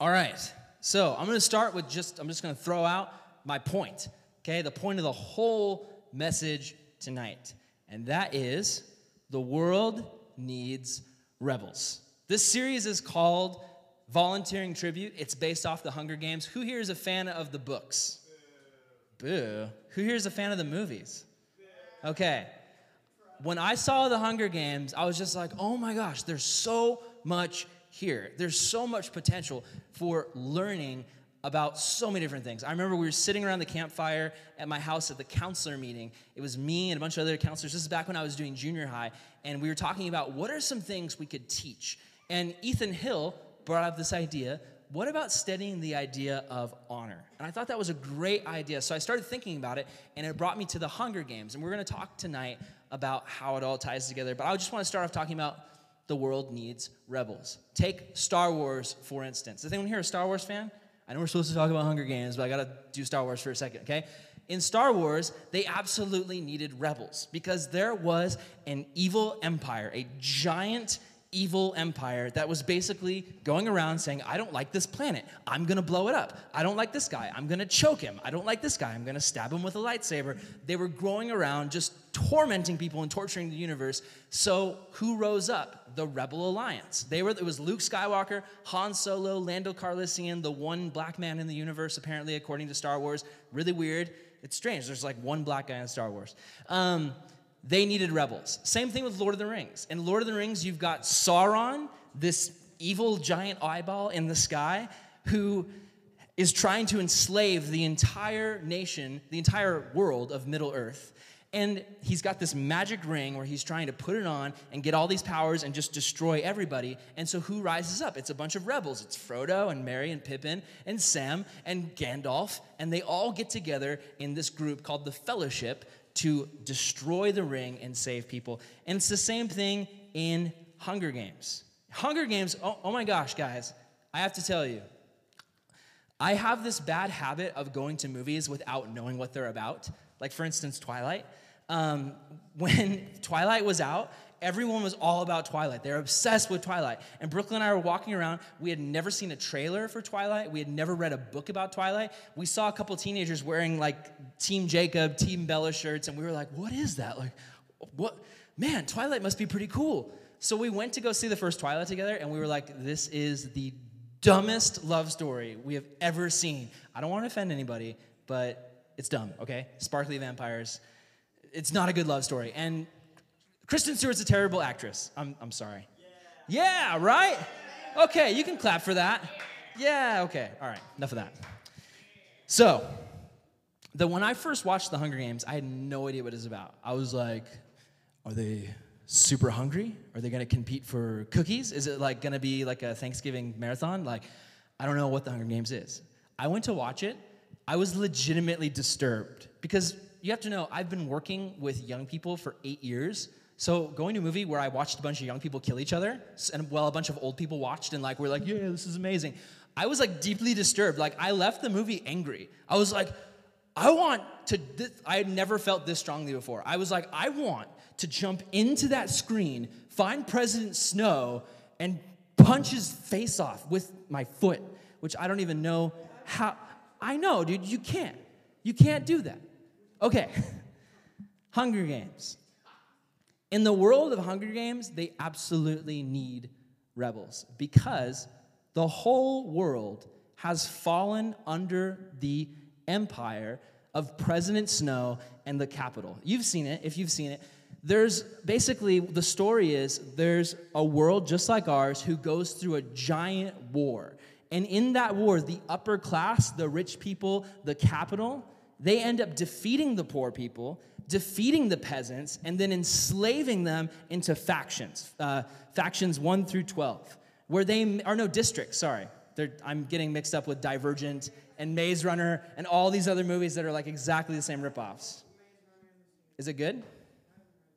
All right, so I'm going to start with I'm just going to throw out my point, okay? The point of the whole message tonight, and that is the world needs rebels. This series is called Volunteering Tribute. It's based off the Hunger Games. Who here is a fan of the books? Boo. Who here is a fan of the movies? Okay. When I saw the Hunger Games, I was just like, oh my gosh, there's so much here. There's so much potential for learning about so many different things. I remember we were sitting around the campfire at my house at the counselor meeting. It was me and a bunch of other counselors. This is back when I was doing junior high, and we were talking about what are some things we could teach. And Ethan Hill brought up this idea, what about studying the idea of honor? And I thought that was a great idea, so I started thinking about it, and it brought me to the Hunger Games. And we're going to talk tonight about how it all ties together, but I just want to start off talking about the world needs rebels. Take Star Wars, for instance. Is anyone here a Star Wars fan? I know we're supposed to talk about Hunger Games, but I gotta do Star Wars for a second, okay? In Star Wars, they absolutely needed rebels because there was an evil empire, a giant evil empire that was basically going around saying, I don't like this planet. I'm gonna blow it up. I don't like this guy. I'm gonna choke him. I don't like this guy. I'm gonna stab him with a lightsaber. They were going around just tormenting people and torturing the universe. So who rose up? The Rebel Alliance. It was Luke Skywalker, Han Solo, Lando Calrissian, the one black man in the universe, apparently, according to Star Wars. Really weird. It's strange. There's like one black guy in Star Wars. They needed rebels. Same thing with Lord of the Rings. In Lord of the Rings, you've got Sauron, this evil giant eyeball in the sky, who is trying to enslave the entire nation, the entire world of Middle-earth. And he's got this magic ring where he's trying to put it on and get all these powers and just destroy everybody. And so who rises up? It's a bunch of rebels. It's Frodo and Merry and Pippin and Sam and Gandalf. And they all get together in this group called the Fellowship to destroy the ring and save people. And it's the same thing in Hunger Games. Hunger Games, oh my gosh, guys. I have to tell you, I have this bad habit of going to movies without knowing what they're about. Like, for instance, Twilight. When Twilight was out, everyone was all about Twilight. They were obsessed with Twilight. And Brooklyn and I were walking around. We had never seen a trailer for Twilight. We had never read a book about Twilight. We saw a couple teenagers wearing, like, Team Jacob, Team Bella shirts, and we were like, what is that? Like, what? Man, Twilight must be pretty cool. So we went to go see the first Twilight together, and we were like, this is the dumbest love story we have ever seen. I don't want to offend anybody, but it's dumb, okay? Sparkly vampires. It's not a good love story. And Kristen Stewart's a terrible actress. I'm sorry. Yeah, right? Yeah. Okay, you can clap for that. Yeah, okay. All right, enough of that. So, when I first watched The Hunger Games, I had no idea what it was about. I was like, are they super hungry? Are they going to compete for cookies? Is it like going to be like a Thanksgiving marathon? Like, I don't know what The Hunger Games is. I went to watch it. I was legitimately disturbed because you have to know, I've been working with young people for 8 years. So going to a movie where I watched a bunch of young people kill each other and a bunch of old people watched and like, we're like, yeah, this is amazing. I was like deeply disturbed. Like I left the movie angry. I was like, I had never felt this strongly before. I was like, I want to jump into that screen, find President Snow and punch his face off with my foot, which I don't even know how. I know, dude, you can't. You can't do that. Okay. Hunger Games. In the world of Hunger Games, they absolutely need rebels because the whole world has fallen under the empire of President Snow and the Capitol. You've seen it, if you've seen it. There's basically, the story is, there's a world just like ours who goes through a giant war. And in that war, the upper class, the rich people, the capital, they end up defeating the poor people, defeating the peasants, and then enslaving them into factions, factions 1 through 12, where they are no districts, sorry. I'm getting mixed up with Divergent and Maze Runner and all these other movies that are like exactly the same ripoffs. Is it good?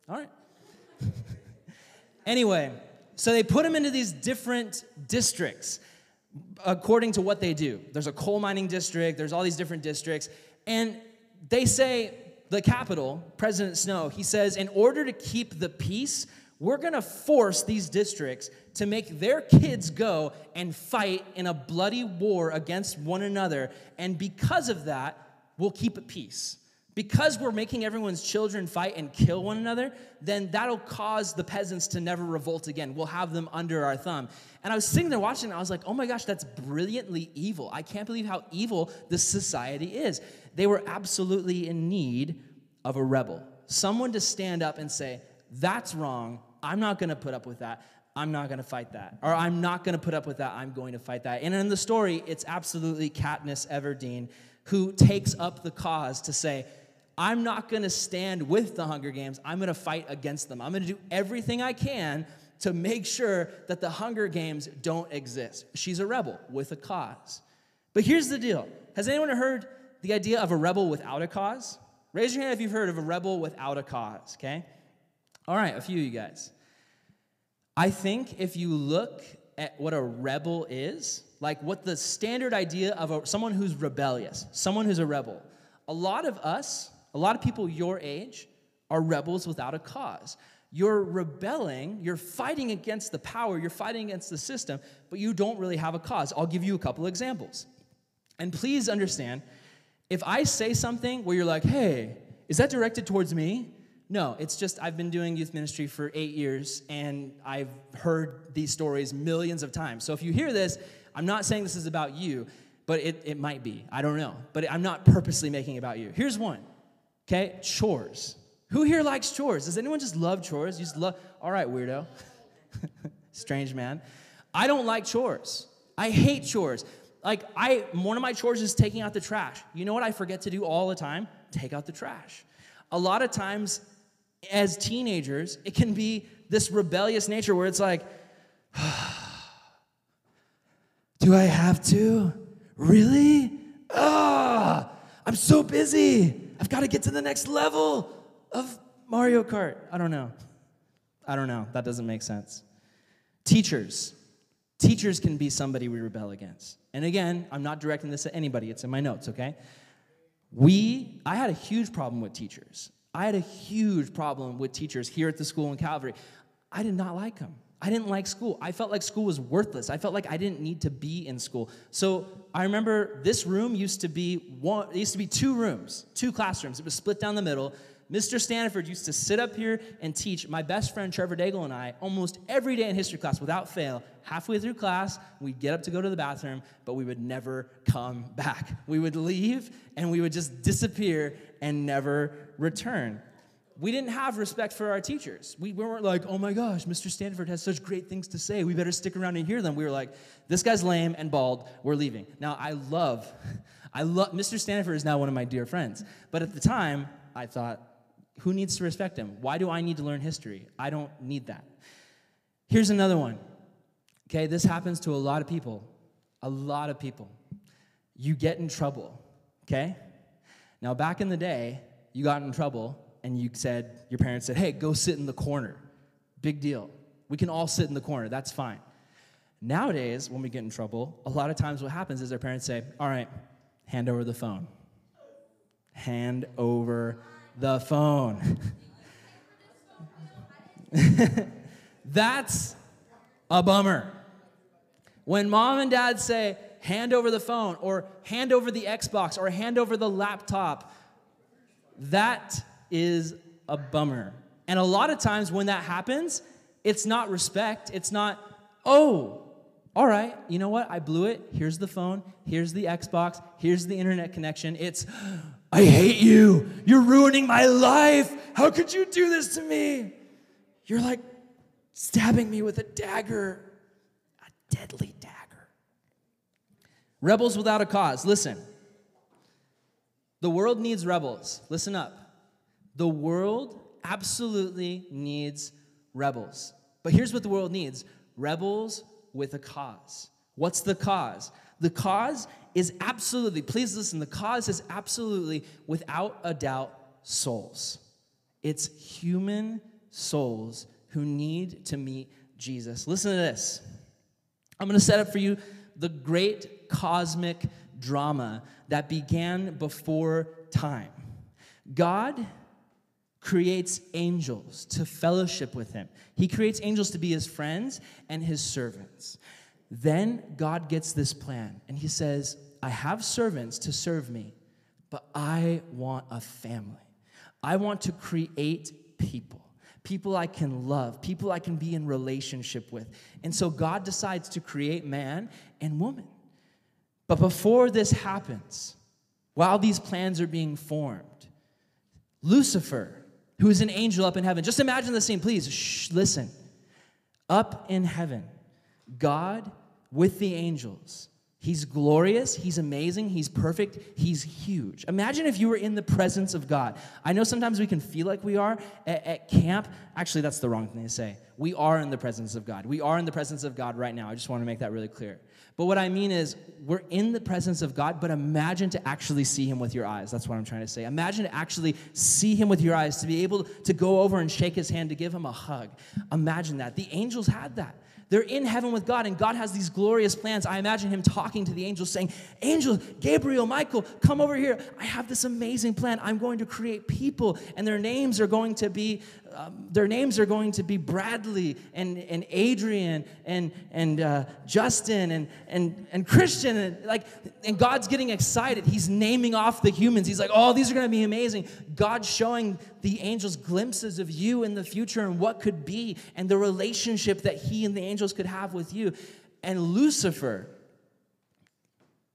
All right. Anyway, so they put them into these different districts, according to what they do. There's a coal mining district, there's all these different districts, and they say, the Capitol, President Snow, he says, in order to keep the peace, we're going to force these districts to make their kids go and fight in a bloody war against one another. And because of that, we'll keep at peace. Because we're making everyone's children fight and kill one another, then that'll cause the peasants to never revolt again. We'll have them under our thumb. And I was sitting there watching, and I was like, oh my gosh, that's brilliantly evil. I can't believe how evil this society is. They were absolutely in need of a rebel. Someone to stand up and say, that's wrong. I'm not going to put up with that. I'm not going to fight that. Or I'm not going to put up with that. I'm going to fight that. And in the story, it's absolutely Katniss Everdeen who takes up the cause to say, I'm not going to stand with the Hunger Games. I'm going to fight against them. I'm going to do everything I can to make sure that the Hunger Games don't exist. She's a rebel with a cause. But here's the deal. Has anyone heard the idea of a rebel without a cause? Raise your hand if you've heard of a rebel without a cause, okay? All right, a few of you guys. I think if you look at what a rebel is, like what the standard idea of someone who's rebellious, someone who's a rebel, a lot of us, a lot of people your age are rebels without a cause. You're rebelling, you're fighting against the power, you're fighting against the system, but you don't really have a cause. I'll give you a couple examples. And please understand, if I say something where you're like, hey, is that directed towards me? No, it's just I've been doing youth ministry for 8 years, and I've heard these stories millions of times. So if you hear this, I'm not saying this is about you, but it might be. I don't know. But I'm not purposely making it about you. Here's one, okay? Chores. Who here likes chores? Does anyone just love chores? You just love, all right, weirdo. Strange man. I don't like chores. I hate chores. Like, one of my chores is taking out the trash. You know what I forget to do all the time? Take out the trash. A lot of times, as teenagers, it can be this rebellious nature where it's like, do I have to? Really? I'm so busy. I've got to get to the next level of Mario Kart. I don't know. That doesn't make sense. Teachers. Teachers can be somebody we rebel against. And again, I'm not directing this at anybody. It's in my notes, okay? I had a huge problem with teachers. I had a huge problem with teachers here at the school in Calvary. I did not like them. I didn't like school. I felt like school was worthless. I felt like I didn't need to be in school. So I remember this room used to be two rooms, two classrooms. It was split down the middle. Mr. Staniford used to sit up here and teach my best friend Trevor Daigle and I almost every day in history class without fail. Halfway through class, we'd get up to go to the bathroom, but we would never come back. We would leave, and we would just disappear and never return. We didn't have respect for our teachers. We weren't like, oh my gosh, Mr. Staniford has such great things to say. We better stick around and hear them. We were like, this guy's lame and bald. We're leaving. Now, I love Mr. Staniford is now one of my dear friends. But at the time, I thought, who needs to respect him? Why do I need to learn history? I don't need that. Here's another one. Okay, this happens to a lot of people. A lot of people. You get in trouble, okay? Now, back in the day, you got in trouble, and your parents said, hey, go sit in the corner. Big deal. We can all sit in the corner. That's fine. Nowadays, when we get in trouble, a lot of times what happens is our parents say, all right, hand over the phone. Hand over the phone. That's a bummer. When mom and dad say, hand over the phone, or hand over the Xbox, or hand over the laptop, that is a bummer. And a lot of times when that happens, it's not respect. It's not, oh, all right, you know what? I blew it. Here's the phone. Here's the Xbox. Here's the internet connection. It's, I hate you. You're ruining my life. How could you do this to me? You're like stabbing me with a dagger, a deadly dagger. Rebels without a cause. Listen, the world needs rebels. Listen up. The world absolutely needs rebels. But here's what the world needs. Rebels with a cause. What's the cause? The cause is absolutely, please listen, the cause is absolutely, without a doubt, souls. It's human souls who need to meet Jesus. Listen to this. I'm going to set up for you the great cosmic drama that began before time. God creates angels to fellowship with him. He creates angels to be his friends and his servants. Then God gets this plan, and he says, I have servants to serve me, but I want a family. I want to create people, people I can love, people I can be in relationship with. And so God decides to create man and woman. But before this happens, while these plans are being formed, Lucifer, who is an angel up in heaven. Just imagine the scene, please. Shh, listen. Up in heaven, God with the angels. He's glorious. He's amazing. He's perfect. He's huge. Imagine if you were in the presence of God. I know sometimes we can feel like we are at camp. Actually, that's the wrong thing to say. We are in the presence of God. We are in the presence of God right now. I just want to make that really clear. But what I mean is we're in the presence of God, but imagine to actually see him with your eyes. That's what I'm trying to say. Imagine to actually see him with your eyes, to be able to go over and shake his hand, to give him a hug. Imagine that. The angels had that. They're in heaven with God, and God has these glorious plans. I imagine him talking to the angels, saying, Angels, Gabriel, Michael, come over here. I have this amazing plan. I'm going to create people, and their names are going to be Bradley and Adrian and Justin and Christian. And God's getting excited. He's naming off the humans. He's like, oh, these are going to be amazing. God's showing the angels glimpses of you in the future and what could be and the relationship that he and the angels could have with you. And Lucifer,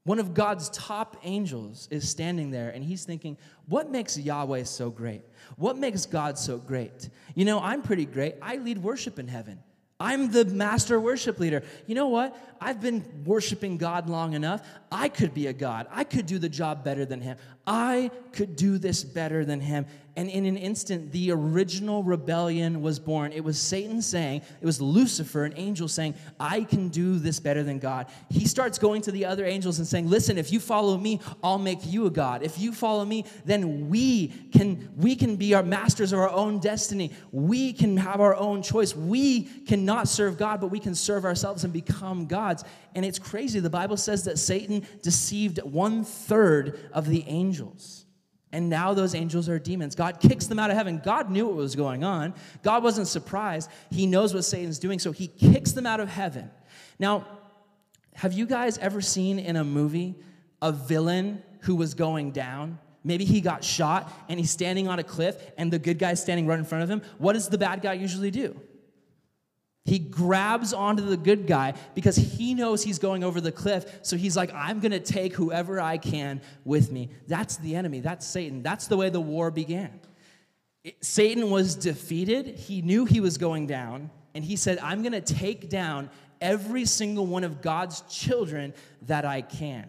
one of God's top angels, is standing there, and he's thinking, what makes Yahweh so great? What makes God so great? You know, I'm pretty great. I lead worship in heaven. I'm the master worship leader. You know what? I've been worshiping God long enough. I could be a God. I could do the job better than him. I could do this better than him. And in an instant, the original rebellion was born. It was Satan saying, it was Lucifer, an angel, saying, I can do this better than God. He starts going to the other angels and saying, listen, if you follow me, I'll make you a God. If you follow me, then we can be our masters of our own destiny. We can have our own choice. We can not serve God, but we can serve ourselves and become gods. And it's crazy. The Bible says that Satan deceived 1/3 of the angels. And now those angels are demons. God kicks them out of heaven. God knew what was going on. God wasn't surprised. He knows what Satan's doing, so he kicks them out of heaven. Now, have you guys ever seen in a movie a villain who was going down? Maybe he got shot, and he's standing on a cliff, and the good guy's standing right in front of him. What does the bad guy usually do? He grabs onto the good guy because he knows he's going over the cliff. So he's like, I'm going to take whoever I can with me. That's the enemy. That's Satan. That's the way the war began. Satan was defeated. He knew he was going down. And he said, I'm going to take down every single one of God's children that I can.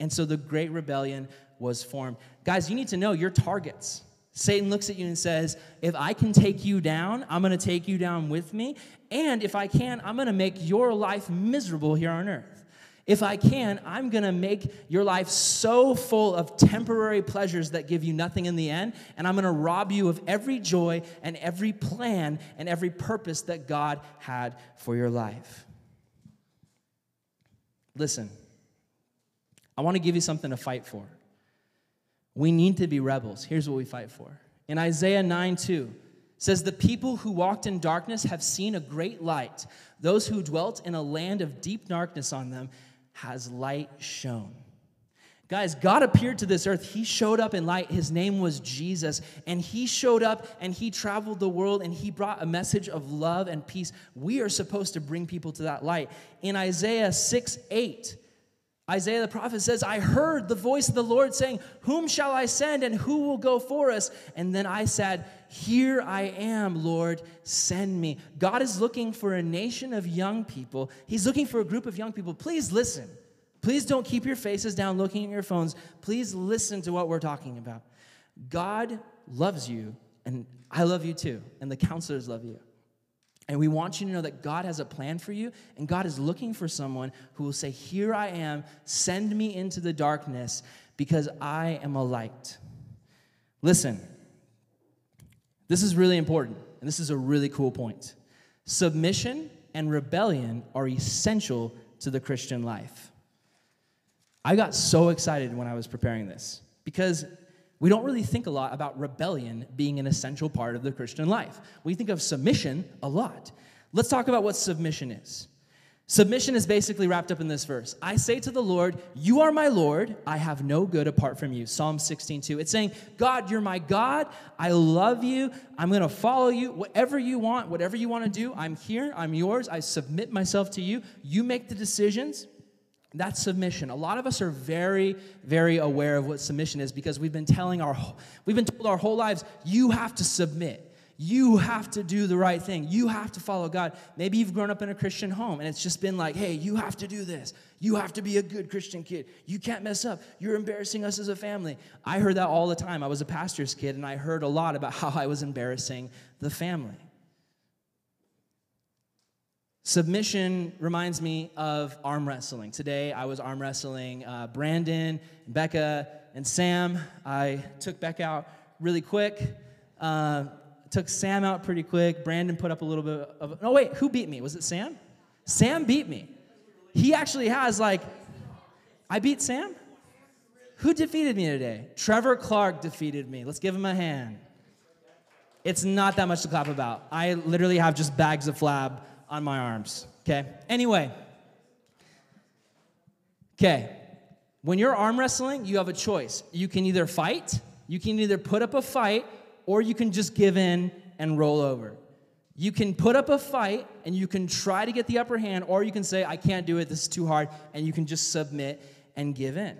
And so the great rebellion was formed. Guys, you need to know your targets. Satan looks at you and says, if I can take you down, I'm going to take you down with me. And if I can, I'm going to make your life miserable here on earth. If I can, I'm going to make your life so full of temporary pleasures that give you nothing in the end, and I'm going to rob you of every joy and every plan and every purpose that God had for your life. Listen, I want to give you something to fight for. We need to be rebels. Here's what we fight for. In Isaiah 9:2, says, the people who walked in darkness have seen a great light. Those who dwelt in a land of deep darkness, on them has light shone. Guys, God appeared to this earth. He showed up in light. His name was Jesus. And he showed up, and he traveled the world, and he brought a message of love and peace. We are supposed to bring people to that light. In Isaiah 6:8, Isaiah the prophet says, I heard the voice of the Lord saying, whom shall I send, and who will go for us? And then I said, here I am, Lord, send me. God is looking for a nation of young people. He's looking for a group of young people. Please listen. Please don't keep your faces down looking at your phones. Please listen to what we're talking about. God loves you, and I love you too, and the counselors love you. And we want you to know that God has a plan for you, and God is looking for someone who will say, here I am, send me into the darkness, because I am a light. Listen, this is really important, and this is a really cool point. Submission and rebellion are essential to the Christian life. I got so excited when I was preparing this, because we don't really think a lot about rebellion being an essential part of the Christian life. We think of submission a lot. Let's talk about what submission is. Submission is basically wrapped up in this verse. I say to the Lord, you are my Lord. I have no good apart from you. Psalm 16:2. It's saying, God, you're my God. I love you. I'm going to follow you. Whatever you want to do, I'm here. I'm yours. I submit myself to you. You make the decisions. That's submission. A lot of us are very, very aware of what submission is because we've been told our whole lives, you have to submit. You have to do the right thing. You have to follow God. Maybe you've grown up in a Christian home, and it's just been like, hey, you have to do this. You have to be a good Christian kid. You can't mess up. You're embarrassing us as a family. I heard that all the time. I was a pastor's kid, and I heard a lot about how I was embarrassing the family. Submission reminds me of arm wrestling. Today, I was arm wrestling Brandon, Becca, and Sam. I took Becca out really quick. Took Sam out pretty quick. Brandon put up a little bit of... No, wait, who beat me? Was it Sam? Sam beat me. He actually has, like... I beat Sam? Who defeated me today? Trevor Clark defeated me. Let's give him a hand. It's not that much to clap about. I literally have just bags of flab on my arms, okay? Anyway. Okay. When you're arm wrestling, you have a choice. You can either fight, you can either put up a fight, or you can just give in and roll over. You can put up a fight, and you can try to get the upper hand, or you can say, I can't do it, this is too hard, and you can just submit and give in.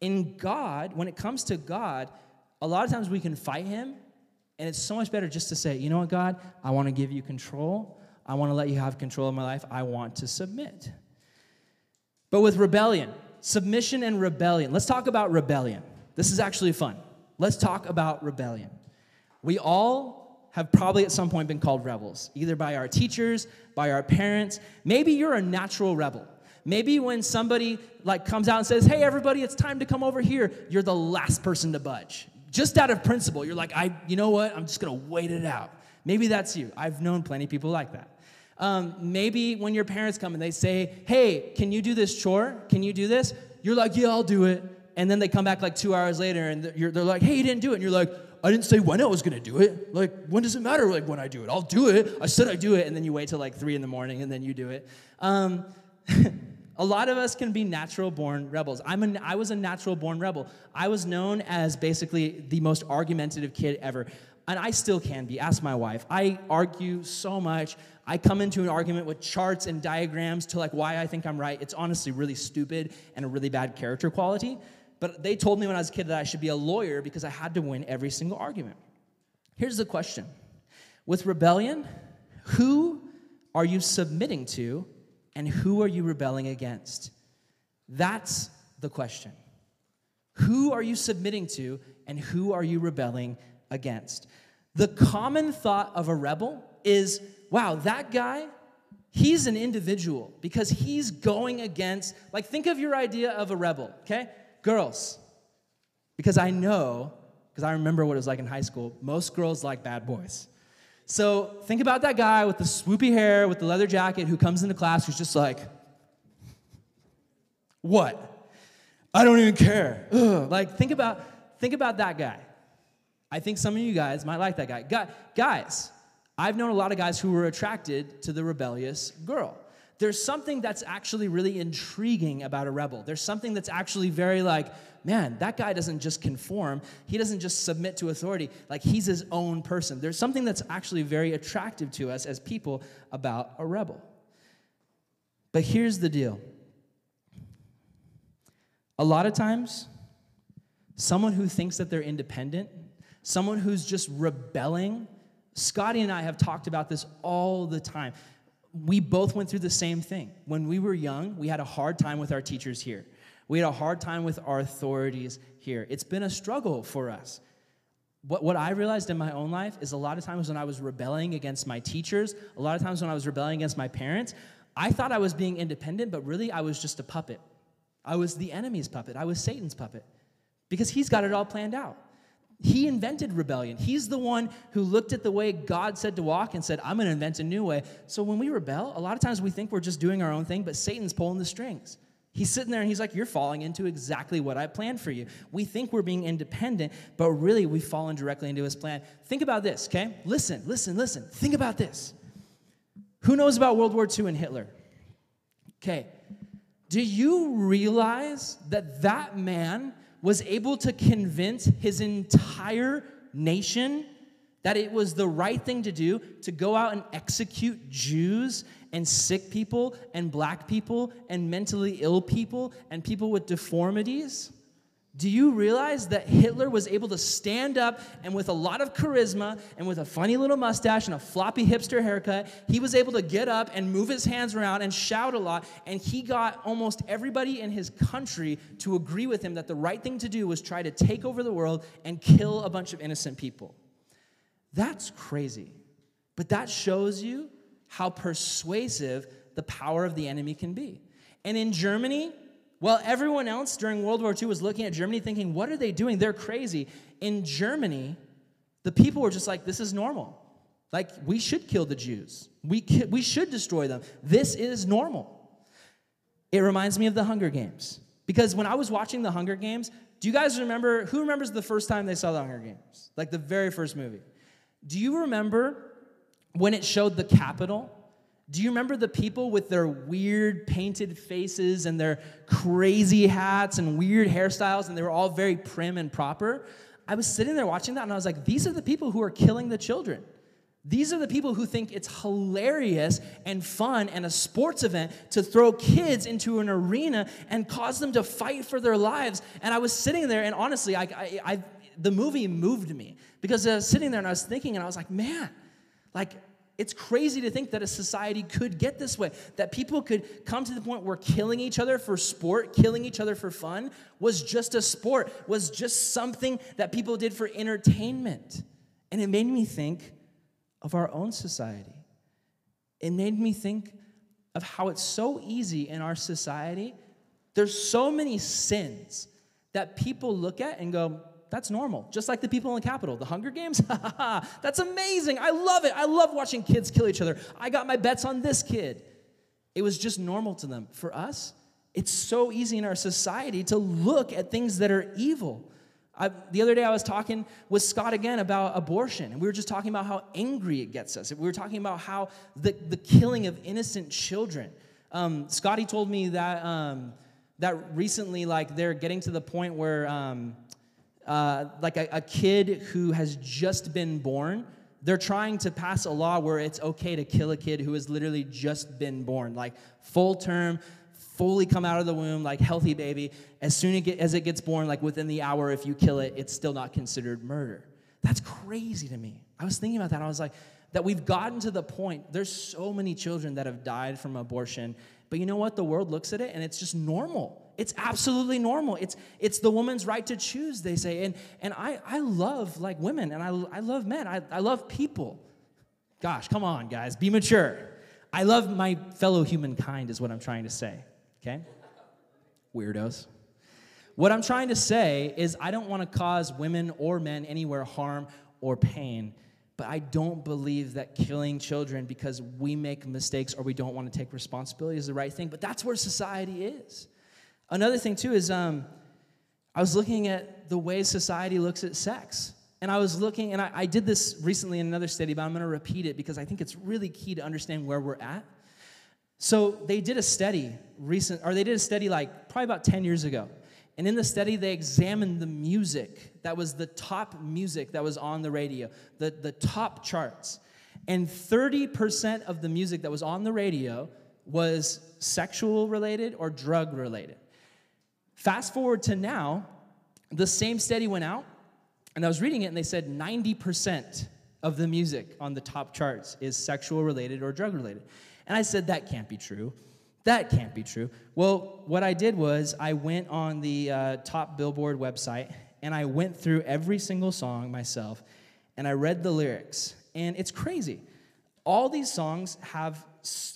In God, when it comes to God, a lot of times we can fight him, and it's so much better just to say, you know what, God, I want to give you control. I want to let you have control of my life. I want to submit. But with rebellion, submission and rebellion, let's talk about rebellion. This is actually fun. Let's talk about rebellion. We all have probably at some point been called rebels, either by our teachers, by our parents. Maybe you're a natural rebel. Maybe when somebody comes out and says, hey, everybody, it's time to come over here, you're the last person to budge. Just out of principle, you're like, you know what? I'm just going to wait it out. Maybe that's you. I've known plenty of people like that. Maybe when your parents come and they say, hey, can you do this chore? Can you do this? You're like, yeah, I'll do it. And then they come back 2 hours later and they're like, hey, you didn't do it. And you're like, I didn't say when I was going to do it. When does it matter when I do it? I'll do it. I said I do it. And then you wait till 3 in the morning, and then you do it. A lot of us can be natural-born rebels. I was a natural-born rebel. I was known as basically the most argumentative kid ever. And I still can be. Ask my wife. I argue so much. I come into an argument with charts and diagrams to why I think I'm right. It's honestly really stupid and a really bad character quality. But they told me when I was a kid that I should be a lawyer because I had to win every single argument. Here's the question. With rebellion, who are you submitting to and who are you rebelling against? That's the question. Who are you submitting to and who are you rebelling against? The common thought of a rebel is, wow, that guy, he's an individual because he's going against, think of your idea of a rebel, okay? Girls, because I remember what it was like in high school, most girls like bad boys. So think about that guy with the swoopy hair, with the leather jacket, who comes into class, who's just like, what? I don't even care. Ugh. Think about that guy. I think some of you guys might like that guy. Guys, I've known a lot of guys who were attracted to the rebellious girl. There's something that's actually really intriguing about a rebel. There's something that's actually very man, that guy doesn't just conform. He doesn't just submit to authority. He's his own person. There's something that's actually very attractive to us as people about a rebel. But here's the deal. A lot of times, someone who thinks that they're independent, someone who's just rebelling, Scotty and I have talked about this all the time. We both went through the same thing. When we were young, we had a hard time with our teachers here. We had a hard time with our authorities here. It's been a struggle for us. What I realized in my own life is a lot of times when I was rebelling against my teachers, a lot of times when I was rebelling against my parents, I thought I was being independent, but really I was just a puppet. I was the enemy's puppet. I was Satan's puppet because he's got it all planned out. He invented rebellion. He's the one who looked at the way God said to walk and said, I'm going to invent a new way. So when we rebel, a lot of times we think we're just doing our own thing, but Satan's pulling the strings. He's sitting there and he's like, you're falling into exactly what I planned for you. We think we're being independent, but really we've fallen directly into his plan. Think about this, okay? Listen. Think about this. Who knows about World War II and Hitler? Okay. Do you realize that that man was able to convince his entire nation that it was the right thing to do to go out and execute Jews and sick people and black people and mentally ill people and people with deformities? Do you realize that Hitler was able to stand up and with a lot of charisma and with a funny little mustache and a floppy hipster haircut, he was able to get up and move his hands around and shout a lot, and he got almost everybody in his country to agree with him that the right thing to do was try to take over the world and kill a bunch of innocent people? That's crazy. But that shows you how persuasive the power of the enemy can be. And in Germany, while everyone else during World War II was looking at Germany thinking, what are they doing? They're crazy. In Germany, the people were just like, this is normal. Like, we should kill the Jews. We should destroy them. This is normal. It reminds me of the Hunger Games. Because when I was watching the Hunger Games, do you guys remember, who remembers the first time they saw the Hunger Games? Like the very first movie. Do you remember when it showed the Capitol? Do you remember the people with their weird painted faces and their crazy hats and weird hairstyles, and they were all very prim and proper? I was sitting there watching that, and I was like, these are the people who are killing the children. These are the people who think it's hilarious and fun and a sports event to throw kids into an arena and cause them to fight for their lives. And I was sitting there, and honestly, the movie moved me, because I was sitting there and I was thinking, and I was like, man, like, it's crazy to think that a society could get this way, that people could come to the point where killing each other for sport, killing each other for fun, was just a sport, was just something that people did for entertainment. And it made me think of our own society. It made me think of how it's so easy in our society. There's so many sins that people look at and go, that's normal, just like the people in the Capitol. The Hunger Games, that's amazing. I love it. I love watching kids kill each other. I got my bets on this kid. It was just normal to them. For us, it's so easy in our society to look at things that are evil. The other day I was talking with Scott again about abortion, and we were just talking about how angry it gets us. We were talking about how the killing of innocent children. Scotty told me that, that recently, like, they're getting to the point where... like a kid who has just been born, they're trying to pass a law where it's okay to kill a kid who has literally just been born, like full term, fully come out of the womb, like healthy baby. As soon as it gets born, like within the hour, if you kill it, it's still not considered murder. That's crazy to me. I was thinking about that. I was like, that we've gotten to the point, there's so many children that have died from abortion, but you know what? The world looks at it and it's just normal. It's absolutely normal. It's the woman's right to choose, they say. And I love, like, women, and I love men. I love people. Gosh, come on, guys. Be mature. I love my fellow humankind is what I'm trying to say, okay? Weirdos. What I'm trying to say is I don't want to cause women or men anywhere harm or pain, but I don't believe that killing children because we make mistakes or we don't want to take responsibility is the right thing, but that's where society is. Another thing, too, is I was looking at the way society looks at sex. And I was looking, and I did this recently in another study, but I'm going to repeat it because I think it's really key to understand where we're at. So they did a study like probably about 10 years ago. And in the study, they examined the music that was the top music that was on the radio, the top charts. And 30% of the music that was on the radio was sexual-related or drug-related. Fast forward to now, the same study went out, and I was reading it, and they said 90% of the music on the top charts is sexual-related or drug-related. And I said, that can't be true. That can't be true. Well, what I did was I went on the top Billboard website, and I went through every single song myself, and I read the lyrics. And it's crazy. All these songs have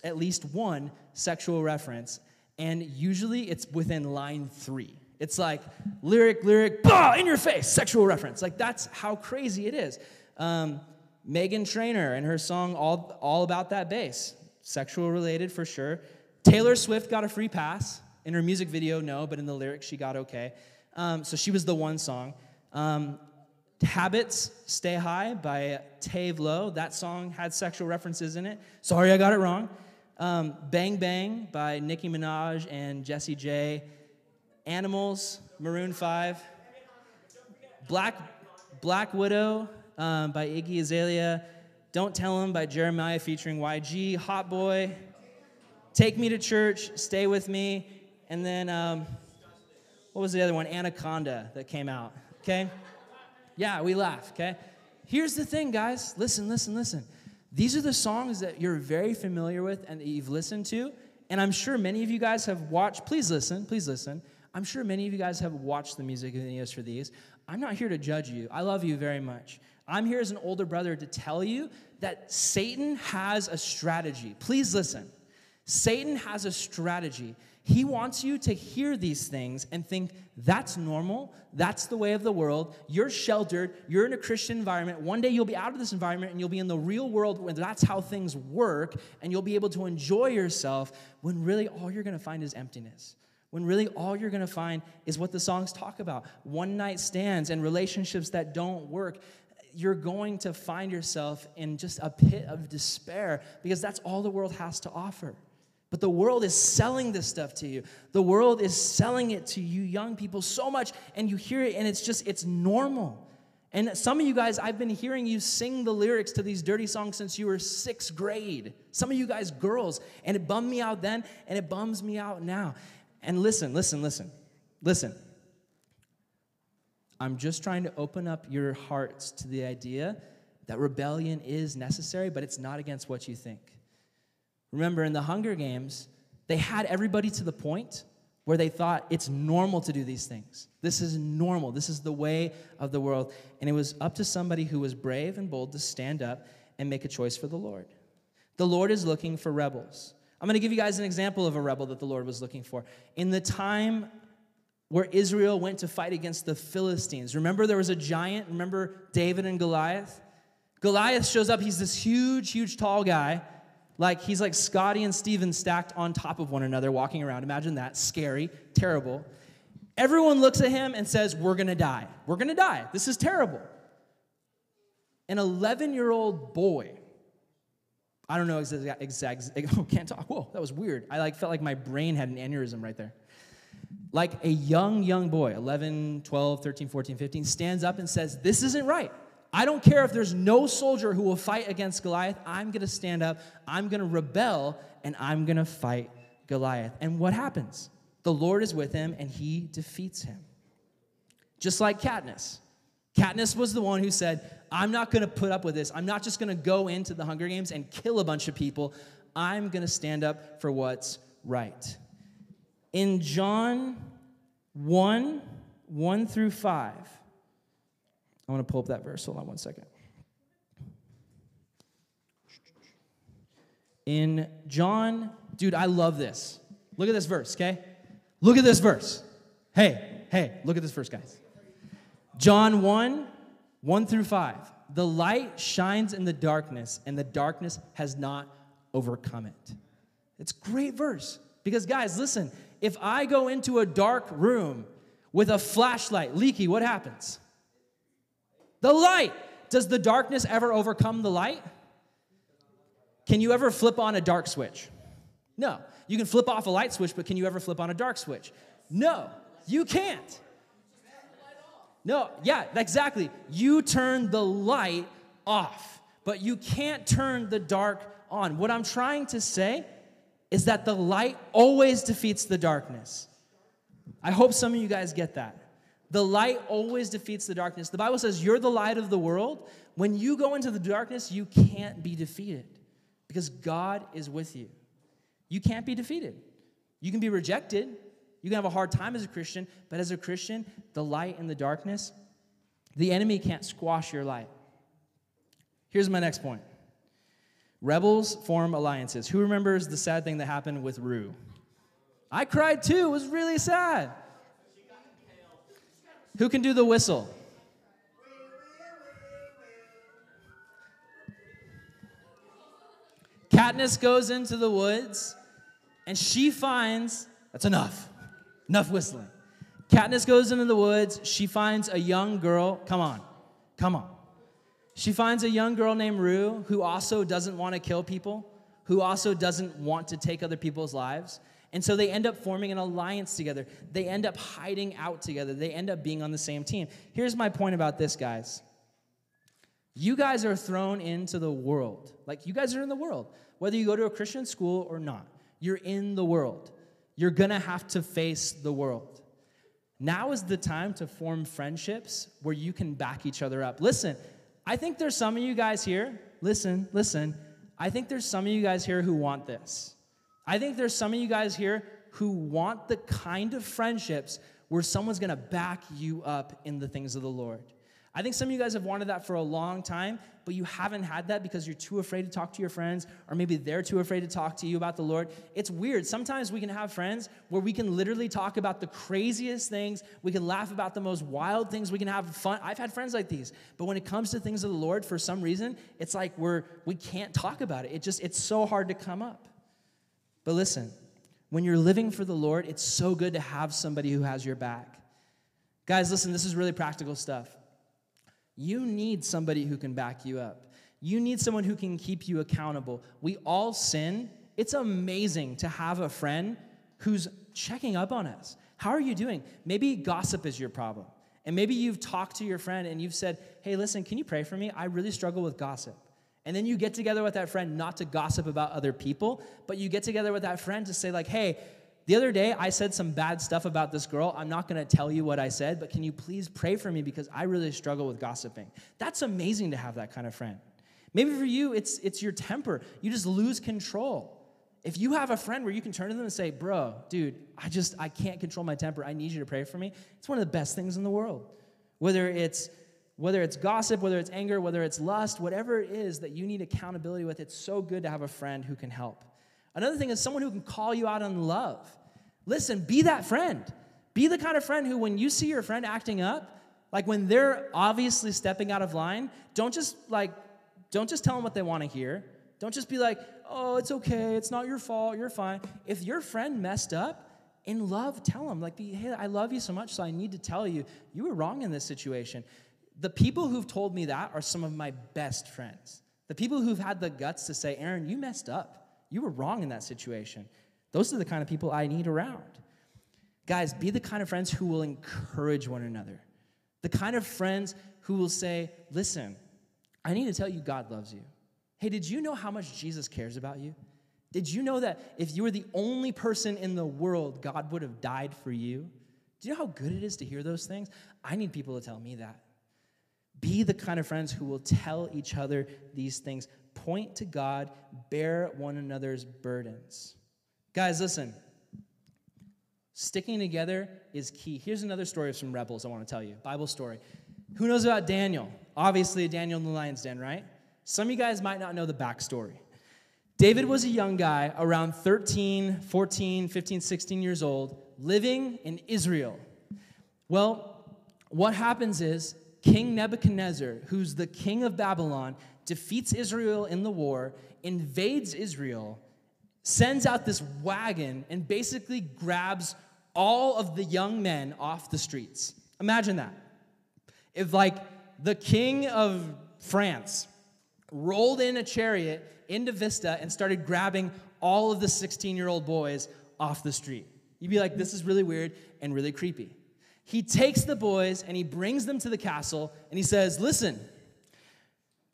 at least one sexual reference, and usually it's within line 3. It's like, lyric, bah, in your face, sexual reference. Like, that's how crazy it is. Meghan Trainor and her song All About That Bass, sexual related for sure. Taylor Swift got a free pass. In her music video, no, but in the lyrics, she got okay. So she was the one song. Habits, Stay High by Tave Lo. That song had sexual references in it. Sorry, I got it wrong. Bang Bang by Nicki Minaj and Jessie J. Animals, Maroon 5. Black Widow by Iggy Azalea. Don't Tell Him by Jeremiah featuring YG. Hot Boy. Take Me to Church, Stay With Me. And then, what was the other one? Anaconda that came out, okay? Yeah, we laugh, okay? Here's the thing, guys. Listen. These are the songs that you're very familiar with and that you've listened to. And I'm sure many of you guys have watched. Please listen. I'm sure many of you guys have watched the music videos for these. I'm not here to judge you. I love you very much. I'm here as an older brother to tell you that Satan has a strategy. Please listen. Satan has a strategy. He wants you to hear these things and think, that's normal, that's the way of the world, you're sheltered, you're in a Christian environment, one day you'll be out of this environment and you'll be in the real world where that's how things work, and you'll be able to enjoy yourself, when really all you're going to find is emptiness. When really all you're going to find is what the songs talk about, one-night stands and relationships that don't work. You're going to find yourself in just a pit of despair because that's all the world has to offer. But the world is selling this stuff to you. The world is selling it to you young people so much, and you hear it, and it's normal. And some of you guys, I've been hearing you sing the lyrics to these dirty songs since you were 6th grade. Some of you guys, girls, and it bummed me out then, and it bums me out now. And listen. I'm just trying to open up your hearts to the idea that rebellion is necessary, but it's not against what you think. Remember, in the Hunger Games, they had everybody to the point where they thought it's normal to do these things. This is normal. This is the way of the world. And it was up to somebody who was brave and bold to stand up and make a choice for the Lord. The Lord is looking for rebels. I'm going to give you guys an example of a rebel that the Lord was looking for. In the time where Israel went to fight against the Philistines, remember there was a giant? Remember David and Goliath? Goliath shows up. He's this huge, tall guy. He's like Scotty and Steven stacked on top of one another, walking around. Imagine that. Scary. Terrible. Everyone looks at him and says, we're going to die. We're going to die. This is terrible. An 11-year-old boy. I don't know exactly. Oh, can't talk. Whoa, that was weird. I felt like my brain had an aneurysm right there. Like a young boy, 11, 12, 13, 14, 15, stands up and says, this isn't right. I don't care if there's no soldier who will fight against Goliath. I'm going to stand up, I'm going to rebel, and I'm going to fight Goliath. And what happens? The Lord is with him, and he defeats him. Just like Katniss. Katniss was the one who said, I'm not going to put up with this. I'm not just going to go into the Hunger Games and kill a bunch of people. I'm going to stand up for what's right. In John 1 through 5, I want to pull up that verse. Hold on one second. In John, dude, I love this. Look at this verse, okay? Look at this verse. Hey, look at this verse, guys. John 1 through 5. The light shines in the darkness, and the darkness has not overcome it. It's a great verse. Because, guys, listen, if I go into a dark room with a flashlight, leaky, what happens? The light. Does the darkness ever overcome the light? Can you ever flip on a dark switch? No. You can flip off a light switch, but can you ever flip on a dark switch? No, you can't. No, yeah, exactly. You turn the light off, but you can't turn the dark on. What I'm trying to say is that the light always defeats the darkness. I hope some of you guys get that. The light always defeats the darkness. The Bible says you're the light of the world. When you go into the darkness, you can't be defeated because God is with you. You can't be defeated. You can be rejected. You can have a hard time as a Christian, but as a Christian, the light and the darkness, the enemy can't squash your light. Here's my next point. Rebels form alliances. Who remembers the sad thing that happened with Rue? I cried too. It was really sad. Who can do the whistle? Katniss goes into the woods, and she finds, that's enough. Enough whistling. Katniss goes into the woods. She finds a young girl. Come on. She finds a young girl named Rue who also doesn't want to kill people, who also doesn't want to take other people's lives. And so they end up forming an alliance together. They end up hiding out together. They end up being on the same team. Here's my point about this, guys. You guys are thrown into the world. Like, you guys are in the world. Whether you go to a Christian school or not, you're in the world. You're going to have to face the world. Now is the time to form friendships where you can back each other up. Listen, I think there's some of you guys here. Listen. I think there's some of you guys here who want this. I think there's some of you guys here who want the kind of friendships where someone's going to back you up in the things of the Lord. I think some of you guys have wanted that for a long time, but you haven't had that because you're too afraid to talk to your friends, or maybe they're too afraid to talk to you about the Lord. It's weird. Sometimes we can have friends where we can literally talk about the craziest things. We can laugh about the most wild things. We can have fun. I've had friends like these. But when it comes to things of the Lord, for some reason, it's like we can't talk about it. It's so hard to come up. But listen, when you're living for the Lord, it's so good to have somebody who has your back. Guys, listen, this is really practical stuff. You need somebody who can back you up. You need someone who can keep you accountable. We all sin. It's amazing to have a friend who's checking up on us. How are you doing? Maybe gossip is your problem. And maybe you've talked to your friend and you've said, hey, listen, can you pray for me? I really struggle with gossip. And then you get together with that friend not to gossip about other people, but you get together with that friend to say, like, hey, the other day, I said some bad stuff about this girl. I'm not going to tell you what I said, but can you please pray for me because I really struggle with gossiping? That's amazing to have that kind of friend. Maybe for you, it's your temper. You just lose control. If you have a friend where you can turn to them and say, bro, dude, I can't control my temper. I need you to pray for me. It's one of the best things in the world. Whether it's gossip, whether it's anger, whether it's lust, whatever it is that you need accountability with, it's so good to have a friend who can help. Another thing is someone who can call you out on love. Listen, be that friend. Be the kind of friend who, when you see your friend acting up, like when they're obviously stepping out of line, don't just tell them what they want to hear. Don't just be like, oh, it's okay, it's not your fault, you're fine. If your friend messed up, in love, tell them. Like, hey, I love you so much, so I need to tell you, you were wrong in this situation. The people who've told me that are some of my best friends. The people who've had the guts to say, Aaron, you messed up. You were wrong in that situation. Those are the kind of people I need around. Guys, be the kind of friends who will encourage one another. The kind of friends who will say, listen, I need to tell you God loves you. Hey, did you know how much Jesus cares about you? Did you know that if you were the only person in the world, God would have died for you? Do you know how good it is to hear those things? I need people to tell me that. Be the kind of friends who will tell each other these things. Point to God, bear one another's burdens. Guys, listen. Sticking together is key. Here's another story of some rebels I want to tell you. Bible story. Who knows about Daniel? Obviously, Daniel in the lion's den, right? Some of you guys might not know the backstory. David was a young guy around 13, 14, 15, 16 years old, living in Israel. Well, what happens is King Nebuchadnezzar, who's the king of Babylon, defeats Israel in the war, invades Israel, sends out this wagon, and basically grabs all of the young men off the streets. Imagine that. If, like, the king of France rolled in a chariot into Vista and started grabbing all of the 16-year-old boys off the street. You'd be like, this is really weird and really creepy. He takes the boys and he brings them to the castle and he says, listen,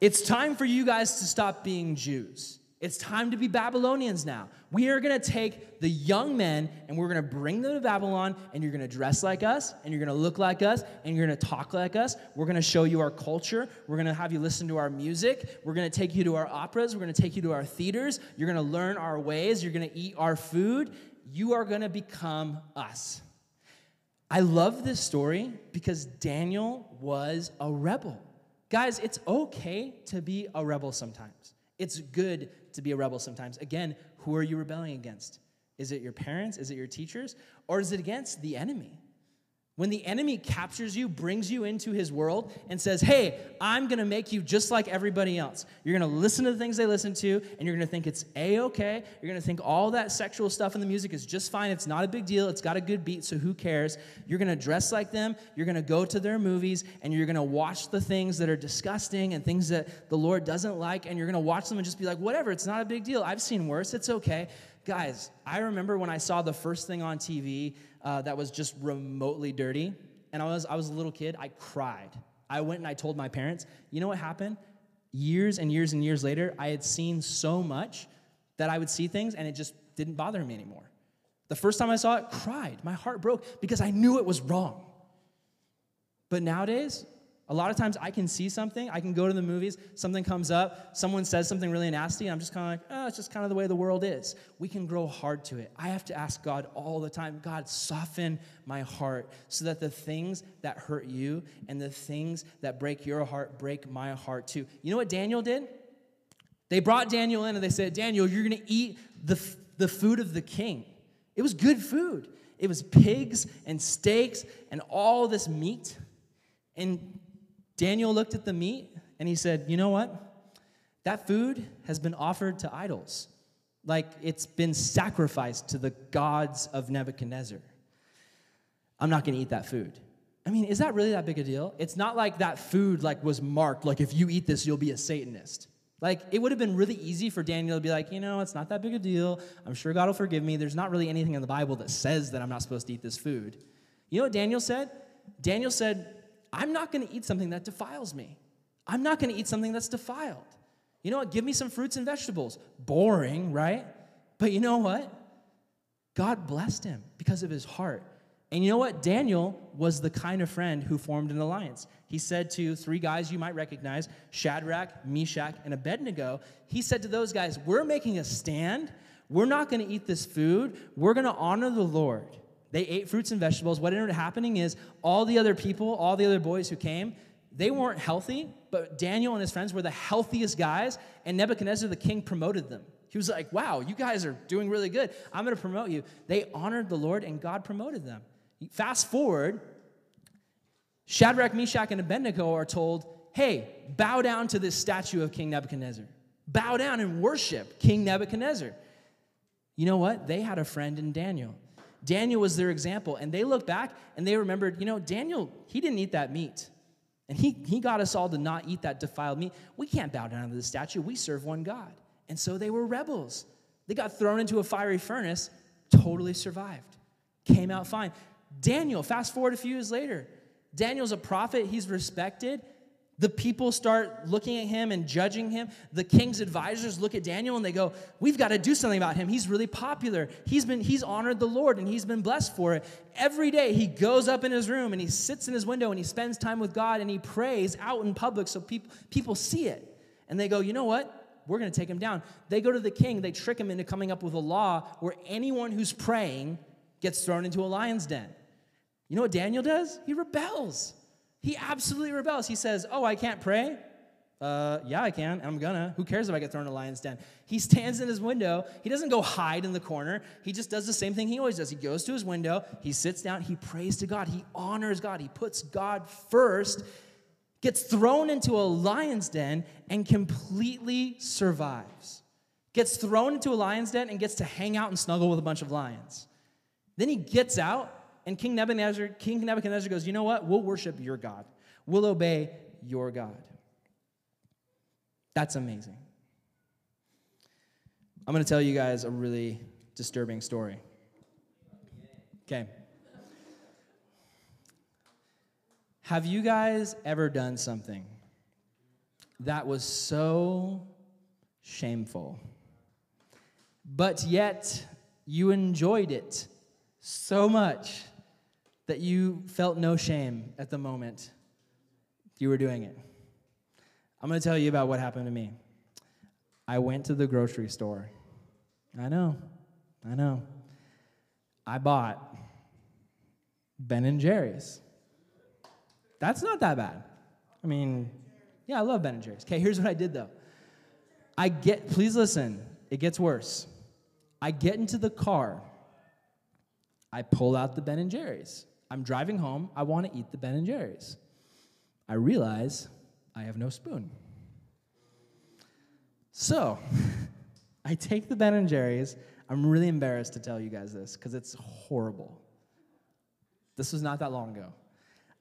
it's time for you guys to stop being Jews. It's time to be Babylonians now. We are going to take the young men and we're going to bring them to Babylon and you're going to dress like us and you're going to look like us and you're going to talk like us. We're going to show you our culture. We're going to have you listen to our music. We're going to take you to our operas. We're going to take you to our theaters. You're going to learn our ways. You're going to eat our food. You are going to become us. I love this story because Daniel was a rebel. Guys, it's okay to be a rebel sometimes. It's good to be a rebel sometimes. Again, who are you rebelling against? Is it your parents? Is it your teachers? Or is it against the enemy? When the enemy captures you, brings you into his world, and says, hey, I'm going to make you just like everybody else. You're going to listen to the things they listen to, and you're going to think it's A-okay. You're going to think all that sexual stuff in the music is just fine. It's not a big deal. It's got a good beat, so who cares? You're going to dress like them. You're going to go to their movies, and you're going to watch the things that are disgusting and things that the Lord doesn't like, and you're going to watch them and just be like, whatever, it's not a big deal. I've seen worse. It's okay. Guys, I remember when I saw the first thing on TV that was just remotely dirty, and I was a little kid. I cried. I went and I told my parents. You know what happened? Years and years and years later, I had seen so much that I would see things, and it just didn't bother me anymore. The first time I saw it, cried. My heart broke because I knew it was wrong. But nowadays, a lot of times I can see something, I can go to the movies, something comes up, someone says something really nasty, and I'm just kind of like, oh, it's just kind of the way the world is. We can grow hard to it. I have to ask God all the time, God, soften my heart so that the things that hurt you and the things that break your heart break my heart too. You know what Daniel did? They brought Daniel in and they said, Daniel, you're going to eat the food of the king. It was good food. It was pigs and steaks and all this meat. And Daniel looked at the meat, and he said, you know what? That food has been offered to idols. Like, it's been sacrificed to the gods of Nebuchadnezzar. I'm not going to eat that food. I mean, is that really that big a deal? It's not like that food, like, was marked, like, if you eat this, you'll be a Satanist. Like, it would have been really easy for Daniel to be like, you know, it's not that big a deal. I'm sure God will forgive me. There's not really anything in the Bible that says that I'm not supposed to eat this food. You know what Daniel said? Daniel said, I'm not going to eat something that defiles me. I'm not going to eat something that's defiled. You know what? Give me some fruits and vegetables. Boring, right? But you know what? God blessed him because of his heart. And you know what? Daniel was the kind of friend who formed an alliance. He said to three guys you might recognize, Shadrach, Meshach, and Abednego, he said to those guys, we're making a stand. We're not going to eat this food. We're going to honor the Lord. They ate fruits and vegetables. What ended up happening is all the other people, all the other boys who came, they weren't healthy, but Daniel and his friends were the healthiest guys, and Nebuchadnezzar the king promoted them. He was like, wow, you guys are doing really good. I'm going to promote you. They honored the Lord, and God promoted them. Fast forward, Shadrach, Meshach, and Abednego are told, hey, bow down to this statue of King Nebuchadnezzar. Bow down and worship King Nebuchadnezzar. You know what? They had a friend in Daniel. Daniel was their example, and they looked back, and they remembered, you know, Daniel, he didn't eat that meat, and he got us all to not eat that defiled meat. We can't bow down to the statue. We serve one God, and so they were rebels. They got thrown into a fiery furnace, totally survived, came out fine. Daniel, fast forward a few years later, Daniel's a prophet. He's respected. The people start looking at him and judging him. The king's advisors look at Daniel and they go, we've got to do something about him. He's really popular. He's honored the Lord and he's been blessed for it. Every day he goes up in his room and he sits in his window and he spends time with God and he prays out in public so people see it. And they go, you know what? We're going to take him down. They go to the king. They trick him into coming up with a law where anyone who's praying gets thrown into a lion's den. You know what Daniel does? He rebels. He absolutely rebels. He says, oh, I can't pray? Yeah, I can. I'm gonna. Who cares if I get thrown in a lion's den? He stands in his window. He doesn't go hide in the corner. He just does the same thing he always does. He goes to his window. He sits down. He prays to God. He honors God. He puts God first, gets thrown into a lion's den, and completely survives. Gets thrown into a lion's den and gets to hang out and snuggle with a bunch of lions. Then he gets out. And King Nebuchadnezzar goes, you know what? We'll worship your God. We'll obey your God. That's amazing. I'm going to tell you guys a really disturbing story. Okay. Have you guys ever done something that was so shameful, but yet you enjoyed it so much that you felt no shame at the moment you were doing it? I'm going to tell you about what happened to me. I went to the grocery store. I know. I bought Ben & Jerry's. That's not that bad. I mean, yeah, I love Ben & Jerry's. Okay, here's what I did, though. Please listen. It gets worse. I get into the car. I pull out the Ben & Jerry's. I'm driving home. I want to eat the Ben & Jerry's. I realize I have no spoon. So I take the Ben & Jerry's. I'm really embarrassed to tell you guys this because it's horrible. This was not that long ago.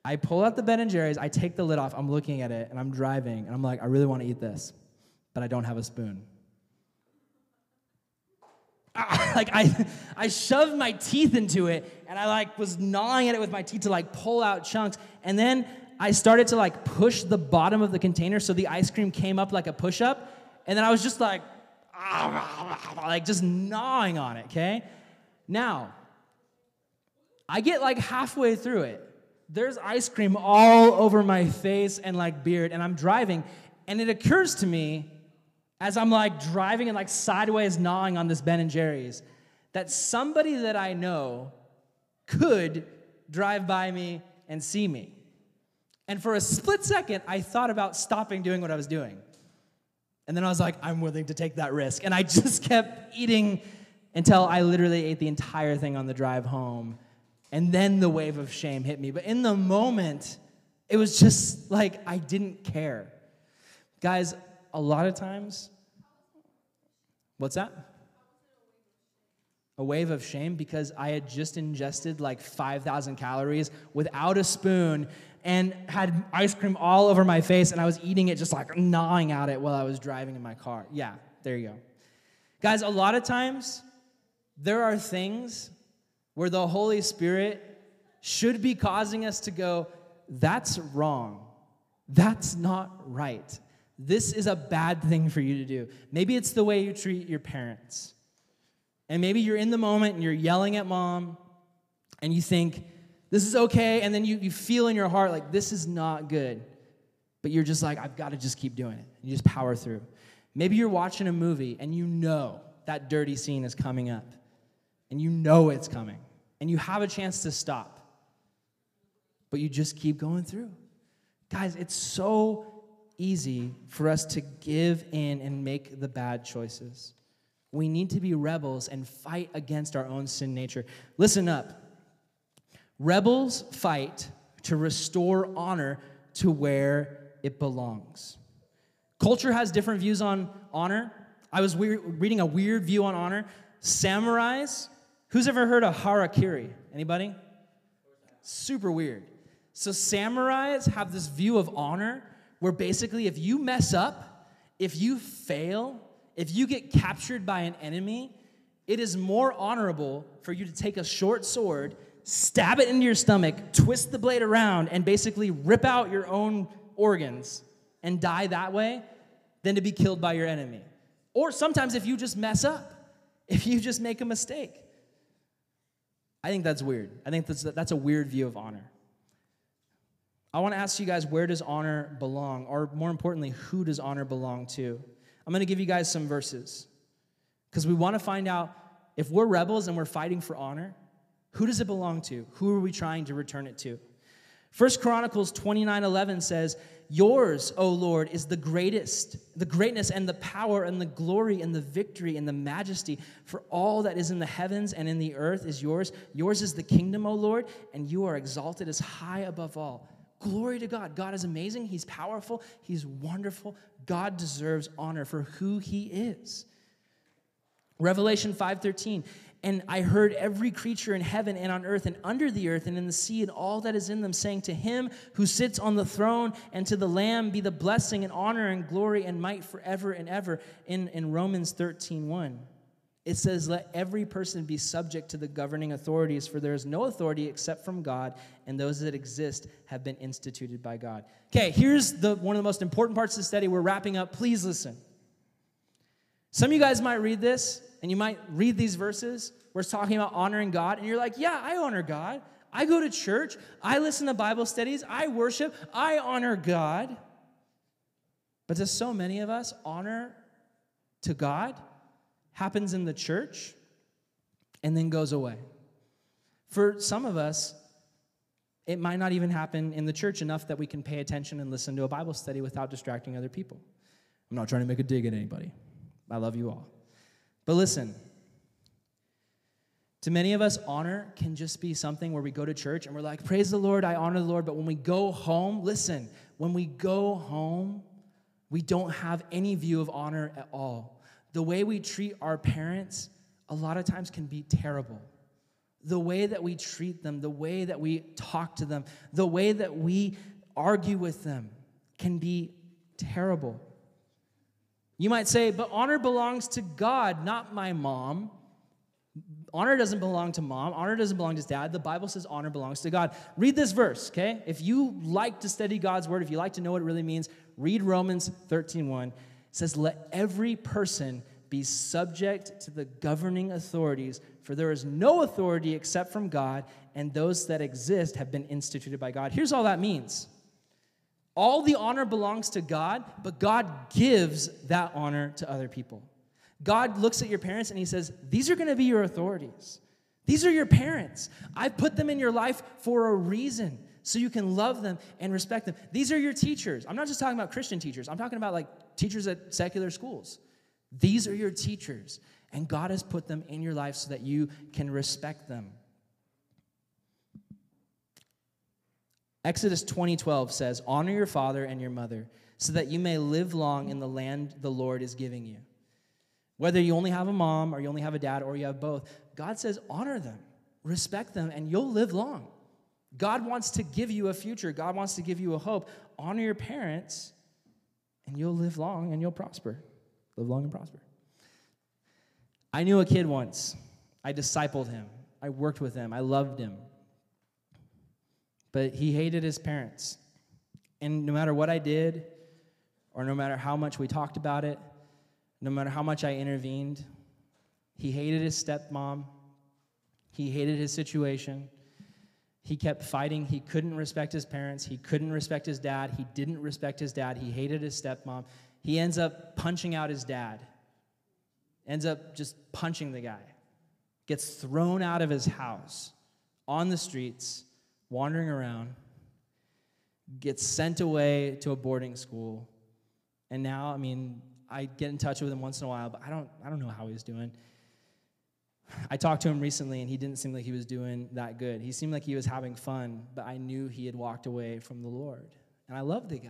I pull out the Ben & Jerry's. I take the lid off. I'm looking at it, and I'm driving, and I'm like, I really want to eat this, but I don't have a spoon. Like I shoved my teeth into it, and I like was gnawing at it with my teeth to like pull out chunks, and then I started to like push the bottom of the container so the ice cream came up like a push-up, and then I was just like just gnawing on it, okay? Now, I get like halfway through it. There's ice cream all over my face and like beard, and I'm driving, and it occurs to me as I'm like driving and like sideways gnawing on this Ben & Jerry's that somebody that I know could drive by me and see me. And for a split second, I thought about stopping doing what I was doing. And then I was like, I'm willing to take that risk. And I just kept eating until I literally ate the entire thing on the drive home. And then the wave of shame hit me. But in the moment, it was just like I didn't care. Guys, a lot of times, what's that? A wave of shame because I had just ingested like 5,000 calories without a spoon and had ice cream all over my face, and I was eating it just like gnawing at it while I was driving in my car. Yeah, there you go. Guys, a lot of times, there are things where the Holy Spirit should be causing us to go, that's wrong. That's not right. This is a bad thing for you to do. Maybe it's the way you treat your parents. And maybe you're in the moment and you're yelling at mom and you think, this is okay, and then you feel in your heart like, this is not good. But you're just like, I've got to just keep doing it. You just power through. Maybe you're watching a movie and you know that dirty scene is coming up. And you know it's coming. And you have a chance to stop. But you just keep going through. Guys, it's so easy for us to give in and make the bad choices. We need to be rebels and fight against our own sin nature. Listen up. Rebels fight to restore honor to where it belongs. Culture has different views on honor. I was reading a weird view on honor. Samurais, who's ever heard of harakiri? Anybody? Super weird. So samurais have this view of honor where basically if you mess up, if you fail, if you get captured by an enemy, it is more honorable for you to take a short sword, stab it into your stomach, twist the blade around, and basically rip out your own organs and die that way than to be killed by your enemy. Or sometimes if you just mess up, if you just make a mistake. I think that's weird. I think that's a weird view of honor. I want to ask you guys, where does honor belong? Or more importantly, who does honor belong to? I'm going to give you guys some verses because we want to find out if we're rebels and we're fighting for honor, who does it belong to? Who are we trying to return it to? 1 Chronicles 29:11 says, yours, O Lord, is the greatness and the power and the glory and the victory and the majesty. For all that is in the heavens and in the earth is yours. Yours is the kingdom, O Lord, and you are exalted as high above all. Glory to God. God is amazing. He's powerful. He's wonderful. God deserves honor for who he is. Revelation 5:13, and I heard every creature in heaven and on earth and under the earth and in the sea and all that is in them saying to him who sits on the throne and to the Lamb be the blessing and honor and glory and might forever and ever. In Romans 13:1. It says, let every person be subject to the governing authorities, for there is no authority except from God, and those that exist have been instituted by God. Okay, here's one of the most important parts of the study. We're wrapping up. Please listen. Some of you guys might read this, and you might read these verses. We're talking about honoring God, and you're like, yeah, I honor God. I go to church. I listen to Bible studies. I worship. I honor God. But to so many of us, honor to God happens in the church, and then goes away. For some of us, it might not even happen in the church enough that we can pay attention and listen to a Bible study without distracting other people. I'm not trying to make a dig at anybody. I love you all. But listen, To many of us, honor can just be something where we go to church and we're like, praise the Lord, I honor the Lord. But when we go home, listen, when we go home, we don't have any view of honor at all. The way we treat our parents a lot of times can be terrible. The way that we treat them, the way that we talk to them, the way that we argue with them can be terrible. You might say, but honor belongs to God, not my mom. Honor doesn't belong to mom. Honor doesn't belong to dad. The Bible says honor belongs to God. Read this verse, okay? If you like to study God's word, if you like to know what it really means, read Romans 13:1. It says, let every person be subject to the governing authorities, for there is no authority except from God, and those that exist have been instituted by God. Here's all that means. All the honor belongs to God, but God gives that honor to other people. God looks at your parents and he says, these are going to be your authorities. These are your parents. I put them in your life for a reason, so you can love them and respect them. These are your teachers. I'm not just talking about Christian teachers. I'm talking about like teachers at secular schools. These are your teachers, and God has put them in your life so that you can respect them. Exodus 20:12 says, honor your father and your mother so that you may live long in the land the Lord is giving you. Whether you only have a mom or you only have a dad or you have both, God says honor them, respect them, and you'll live long. God wants to give you a future. God wants to give you a hope. Honor your parents, and you'll live long and you'll prosper. Live long and prosper. I knew a kid once. I discipled him. I worked with him. I loved him. But he hated his parents. And no matter what I did, or no matter how much we talked about it, no matter how much I intervened, he hated his stepmom. He hated his situation. He kept fighting. He couldn't respect his parents. He couldn't respect his dad. He didn't respect his dad. He hated his stepmom. He ends up punching out his dad. Ends up just punching the guy. Gets thrown out of his house, on the streets, wandering around, gets sent away to a boarding school. And now, I mean, I get in touch with him once in a while, but I don't know how he's doing. I talked to him recently, and he didn't seem like he was doing that good. He seemed like he was having fun, but I knew he had walked away from the Lord. And I love the guy.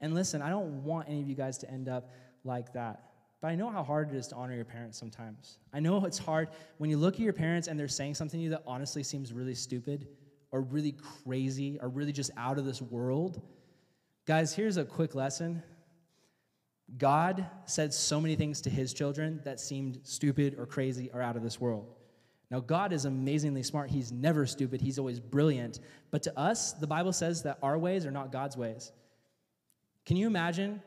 And listen, I don't want any of you guys to end up like that. But I know how hard it is to honor your parents sometimes. I know it's hard when you look at your parents and they're saying something to you that honestly seems really stupid, or really crazy, or really just out of this world. Guys, here's a quick lesson. God said so many things to his children that seemed stupid or crazy or out of this world. Now, God is amazingly smart. He's never stupid. He's always brilliant. But to us, the Bible says that our ways are not God's ways. Can you imagine?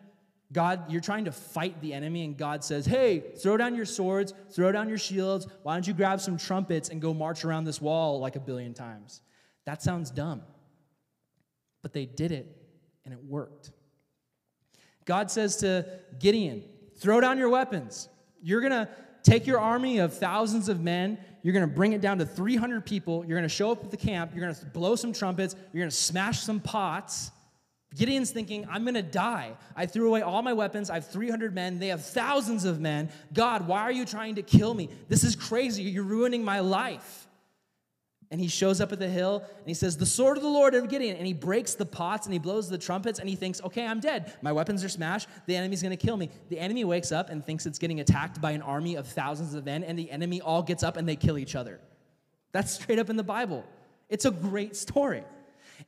God, you're trying to fight the enemy, and God says, hey, throw down your swords, throw down your shields. Why don't you grab some trumpets and go march around this wall like a billion times? That sounds dumb, but they did it, and it worked. God says to Gideon, throw down your weapons. You're going to take your army of thousands of men. You're going to bring it down to 300 people. You're going to show up at the camp. You're going to blow some trumpets. You're going to smash some pots. Gideon's thinking, I'm going to die. I threw away all my weapons. I have 300 men. They have thousands of men. God, why are you trying to kill me? This is crazy. You're ruining my life. And he shows up at the hill, and he says, the sword of the Lord of Gideon. And he breaks the pots, and he blows the trumpets, and he thinks, okay, I'm dead. My weapons are smashed. The enemy's going to kill me. The enemy wakes up and thinks it's getting attacked by an army of thousands of men, and the enemy all gets up, and they kill each other. That's straight up in the Bible. It's a great story.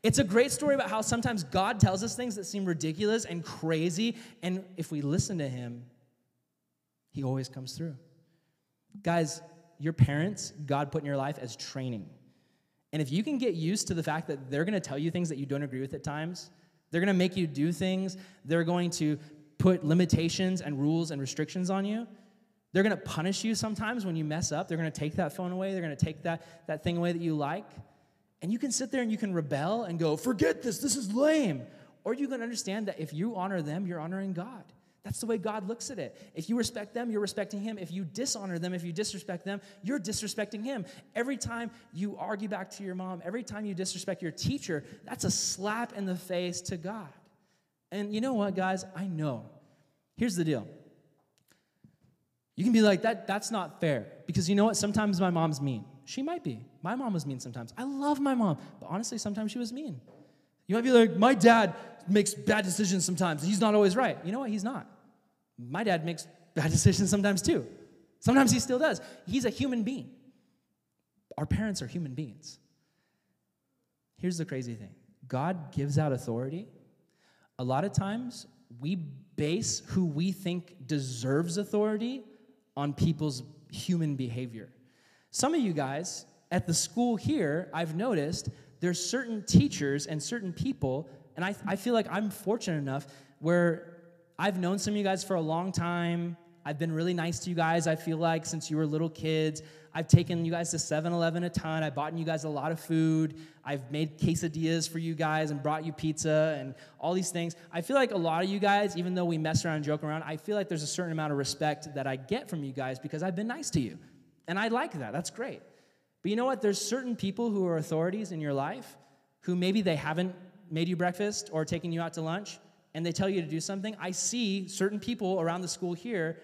It's a great story about how sometimes God tells us things that seem ridiculous and crazy, and if we listen to him, he always comes through. Guys, your parents, God put in your life as training. And if you can get used to the fact that they're going to tell you things that you don't agree with at times, they're going to make you do things, they're going to put limitations and rules and restrictions on you, they're going to punish you sometimes when you mess up, they're going to take that phone away, they're going to take that thing away that you like, and you can sit there and you can rebel and go, forget this, this is lame. Or you can understand that if you honor them, you're honoring God. That's the way God looks at it. If you respect them, you're respecting him. If you dishonor them, if you disrespect them, you're disrespecting him. Every time you argue back to your mom, every time you disrespect your teacher, that's a slap in the face to God. And you know what, guys? I know. Here's the deal. You can be like, that's not fair. Because you know what? Sometimes my mom's mean. She might be. My mom was mean sometimes. I love my mom. But honestly, sometimes she was mean. You might be like, my dad makes bad decisions sometimes. He's not always right. You know what? He's not. My dad makes bad decisions sometimes too. Sometimes he still does. He's a human being. Our parents are human beings. Here's the crazy thing. God gives out authority. A lot of times, we base who we think deserves authority on people's human behavior. Some of you guys, at the school here, I've noticed there's certain teachers and certain people, and I feel like I'm fortunate enough where I've known some of you guys for a long time. I've been really nice to you guys, I feel like, since you were little kids. I've taken you guys to 7-Eleven a ton. I've bought you guys a lot of food. I've made quesadillas for you guys and brought you pizza and all these things. I feel like a lot of you guys, even though we mess around and joke around, I feel like there's a certain amount of respect that I get from you guys because I've been nice to you. And I like that. That's great. But you know what? There's certain people who are authorities in your life who maybe they haven't made you breakfast or taken you out to lunch, and they tell you to do something. I see certain people around the school here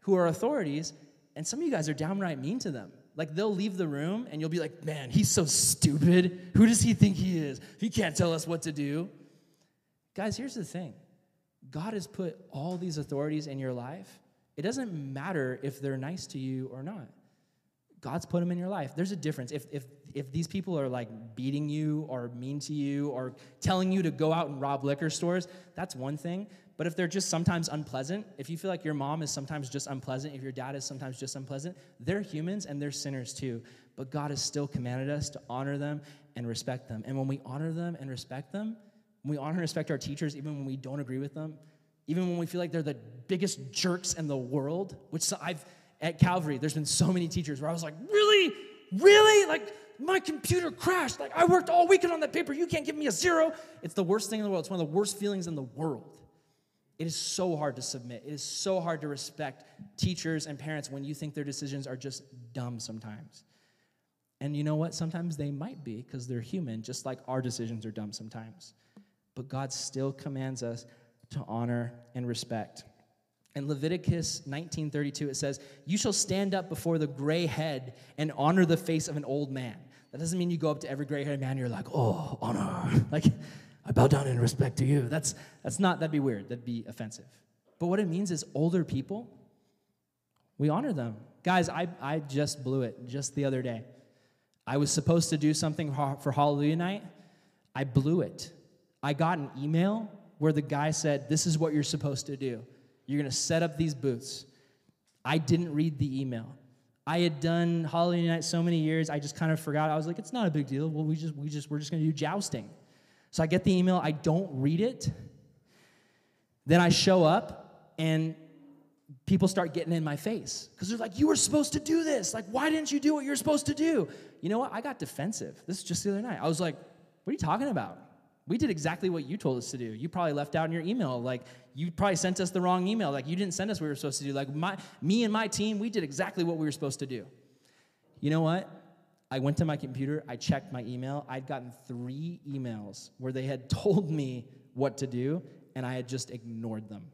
who are authorities, and some of you guys are downright mean to them. Like, they'll leave the room, and you'll be like, man, he's so stupid. Who does he think he is? He can't tell us what to do. Guys, here's the thing. God has put all these authorities in your life. It doesn't matter if they're nice to you or not. God's put them in your life. There's a difference. If these people are, like, beating you or mean to you or telling you to go out and rob liquor stores, that's one thing. But if they're just sometimes unpleasant, if you feel like your mom is sometimes just unpleasant, if your dad is sometimes just unpleasant, they're humans and they're sinners too. But God has still commanded us to honor them and respect them. And when we honor them and respect them, when we honor and respect our teachers, even when we don't agree with them, even when we feel like they're the biggest jerks in the world, which at Calvary, there's been so many teachers where I was like, really? Really? Like, my computer crashed. Like, I worked all weekend on that paper. You can't give me a zero. It's the worst thing in the world. It's one of the worst feelings in the world. It is so hard to submit. It is so hard to respect teachers and parents when you think their decisions are just dumb sometimes. And you know what? Sometimes they might be because they're human, just like our decisions are dumb sometimes. But God still commands us to honor and respect. In Leviticus 19:32, it says, "You shall stand up before the gray head and honor the face of an old man." That doesn't mean you go up to every gray-haired man and you're like, "Oh, honor. Like, I bow down in respect to you." That'd be weird. That'd be offensive. But what it means is older people, we honor them. Guys, I just blew it just the other day. I was supposed to do something for Hallelujah Night. I blew it. I got an email where the guy said, "This is what you're supposed to do. You're going to set up these booths." I didn't read the email. I had done Hallelujah Night so many years, I just kind of forgot. I was like, it's not a big deal. Well, we're just going to do jousting. So I get the email, I don't read it. Then I show up, and people start getting in my face. Because they're like, you were supposed to do this. Like, why didn't you do what you're supposed to do? You know what? I got defensive. This is just the other night. I was like, what are you talking about? We did exactly what you told us to do. You probably left out in your email. Like, you probably sent us the wrong email. Like, you didn't send us what we were supposed to do. Like, me and my team, we did exactly what we were supposed to do. You know what? I went to my computer, I checked my email. I'd gotten 3 emails where they had told me what to do, and I had just ignored them.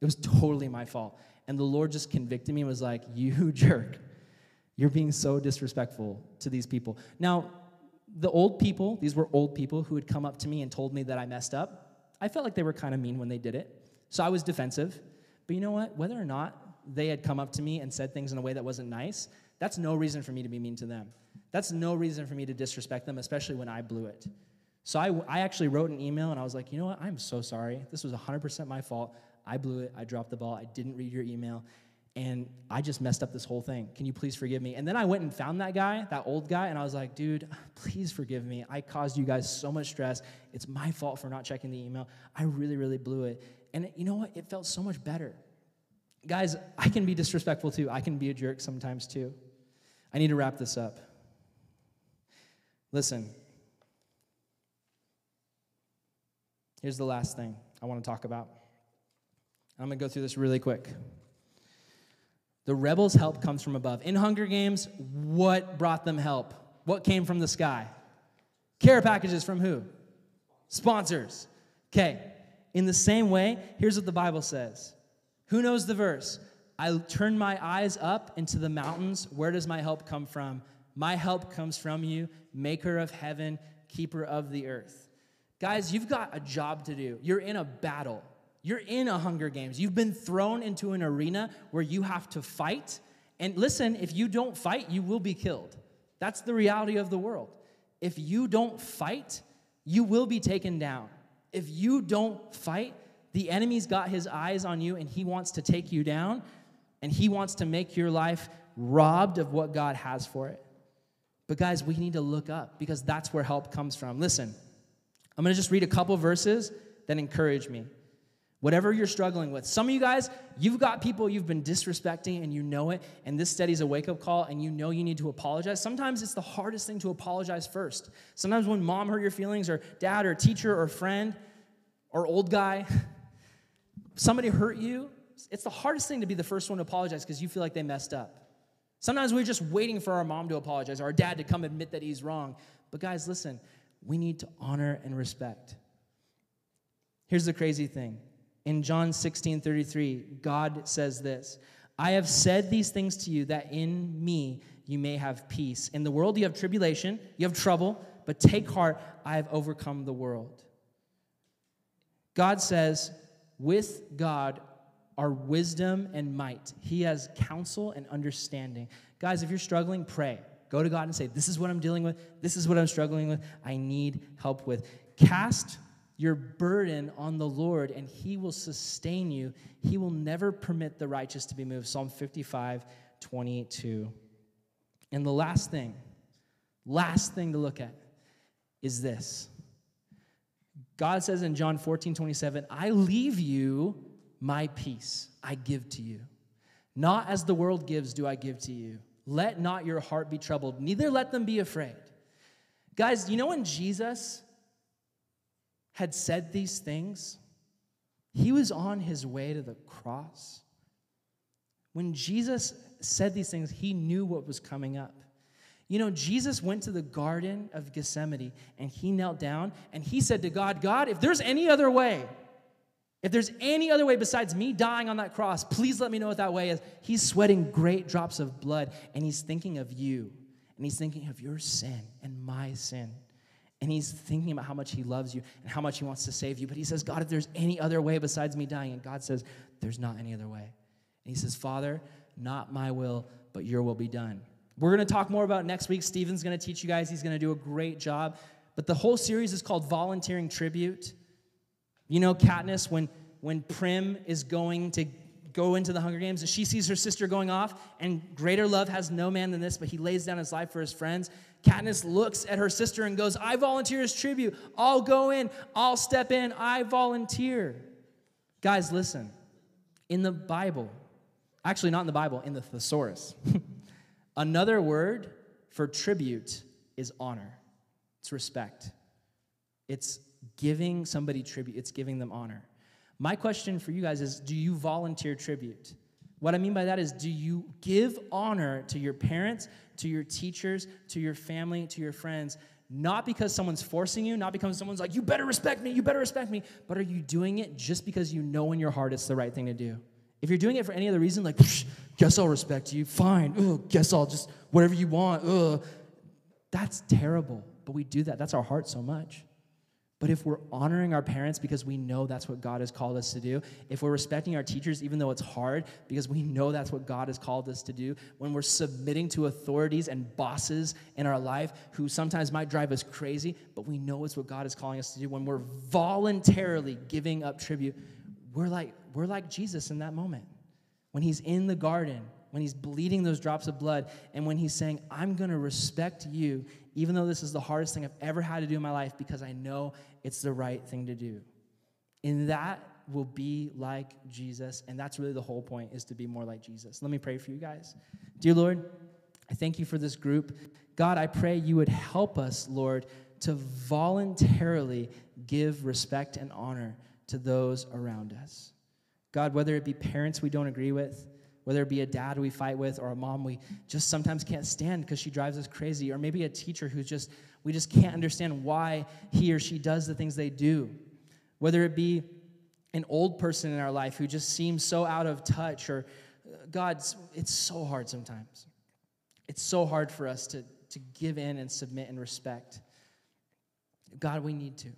It was totally my fault. And the Lord just convicted me and was like, you jerk. You're being so disrespectful to these people. Now, the old people, these were old people who had come up to me and told me that I messed up. I felt like they were kind of mean when they did it. So I was defensive. But you know what? Whether or not they had come up to me and said things in a way that wasn't nice, that's no reason for me to be mean to them. That's no reason for me to disrespect them, especially when I blew it. So I actually wrote an email, and I was like, you know what? I'm so sorry. This was 100% my fault. I blew it. I dropped the ball. I didn't read your email, and I just messed up this whole thing. Can you please forgive me? And then I went and found that guy, that old guy, and I was like, dude, please forgive me. I caused you guys so much stress. It's my fault for not checking the email. I really, really blew it. And you know what? It felt so much better. Guys, I can be disrespectful, too. I can be a jerk sometimes, too. I need to wrap this up. Listen, here's the last thing I want to talk about. I'm going to go through this really quick. The rebels' help comes from above. In Hunger Games, what brought them help? What came from the sky? Care packages from who? Sponsors. Okay. In the same way, here's what the Bible says. Who knows the verse? I turn my eyes up into the mountains. Where does my help come from? My help comes from you, maker of heaven, keeper of the earth. Guys, you've got a job to do. You're in a battle. You're in a Hunger Games. You've been thrown into an arena where you have to fight. And listen, if you don't fight, you will be killed. That's the reality of the world. If you don't fight, you will be taken down. If you don't fight, the enemy's got his eyes on you, and he wants to take you down, and he wants to make your life robbed of what God has for it. But guys, we need to look up, because that's where help comes from. Listen, I'm going to just read a couple verses that encourage me. Whatever you're struggling with. Some of you guys, you've got people you've been disrespecting, and you know it, and this study's a wake-up call, and you know you need to apologize. Sometimes it's the hardest thing to apologize first. Sometimes when mom hurt your feelings, or dad, or teacher, or friend, or old guy, somebody hurt you, it's the hardest thing to be the first one to apologize because you feel like they messed up. Sometimes we're just waiting for our mom to apologize or our dad to come admit that he's wrong. But guys, listen, we need to honor and respect. Here's the crazy thing. In John 16:33, God says this, I have said these things to you that in me you may have peace. In the world you have tribulation, you have trouble, but take heart, I have overcome the world. God says, with God are wisdom and might. He has counsel and understanding. Guys, if you're struggling, pray. Go to God and say, this is what I'm dealing with. This is what I'm struggling with. I need help with. Cast your burden on the Lord, and he will sustain you. He will never permit the righteous to be moved. Psalm 55:22. And the last thing to look at is this. God says in John 14:27, I leave you my peace I give to you. Not as the world gives do I give to you. Let not your heart be troubled, neither let them be afraid. Guys, you know when Jesus had said these things, he was on his way to the cross. When Jesus said these things, he knew what was coming up. You know, Jesus went to the Garden of Gethsemane, and he knelt down, and he said to God, God, if there's any other way, if there's any other way besides me dying on that cross, please let me know what that way is. He's sweating great drops of blood, and he's thinking of you, and he's thinking of your sin and my sin, and he's thinking about how much he loves you and how much he wants to save you. But he says, God, if there's any other way besides me dying, and God says, there's not any other way. And he says, Father, not my will, but your will be done. We're going to talk more about it next week. Stephen's going to teach you guys. He's going to do a great job. But the whole series is called Volunteering Tribute. You know, Katniss, when Prim is going to go into the Hunger Games, and she sees her sister going off, and greater love has no man than this, but he lays down his life for his friends. Katniss looks at her sister and goes, I volunteer as tribute. I'll go in. I'll step in. I volunteer. Guys, listen. In the Bible, actually not in the Bible, in the thesaurus, another word for tribute is honor. It's respect. It's giving somebody tribute, it's giving them honor. My question for you guys is, do you volunteer tribute? What I mean by that is, do you give honor to your parents, to your teachers, to your family, to your friends, not because someone's forcing you, not because someone's like, you better respect me, but are you doing it just because you know in your heart it's the right thing to do? If you're doing it for any other reason, like, guess I'll respect you, fine, ugh, guess I'll just, whatever you want, ugh, that's terrible, but we do that. That's our heart so much. But if we're honoring our parents because we know that's what God has called us to do, if we're respecting our teachers even though it's hard because we know that's what God has called us to do, when we're submitting to authorities and bosses in our life who sometimes might drive us crazy, but we know it's what God is calling us to do, when we're voluntarily giving up tribute, we're like Jesus in that moment. When he's in the garden, when he's bleeding those drops of blood, and when he's saying, I'm going to respect you, even though this is the hardest thing I've ever had to do in my life, because I know it's the right thing to do. And that will be like Jesus, and that's really the whole point, is to be more like Jesus. Let me pray for you guys. Dear Lord, I thank you for this group. God, I pray you would help us, Lord, to voluntarily give respect and honor to those around us. God, whether it be parents we don't agree with, whether it be a dad we fight with or a mom we just sometimes can't stand because she drives us crazy, or maybe a teacher who we just can't understand why he or she does the things they do, whether it be an old person in our life who just seems so out of touch, or God, it's so hard sometimes. It's so hard for us to give in and submit and respect. God, we need to.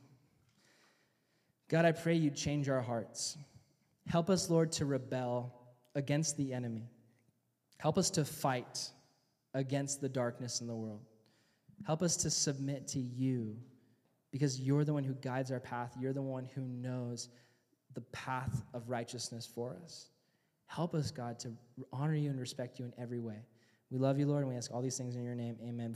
God, I pray you'd change our hearts. Help us, Lord, to rebel against the enemy. Help us to fight against the darkness in the world. Help us to submit to you, because you're the one who guides our path. You're the one who knows the path of righteousness for us. Help us, God, to honor you and respect you in every way. We love you, Lord, and we ask all these things in your name. Amen.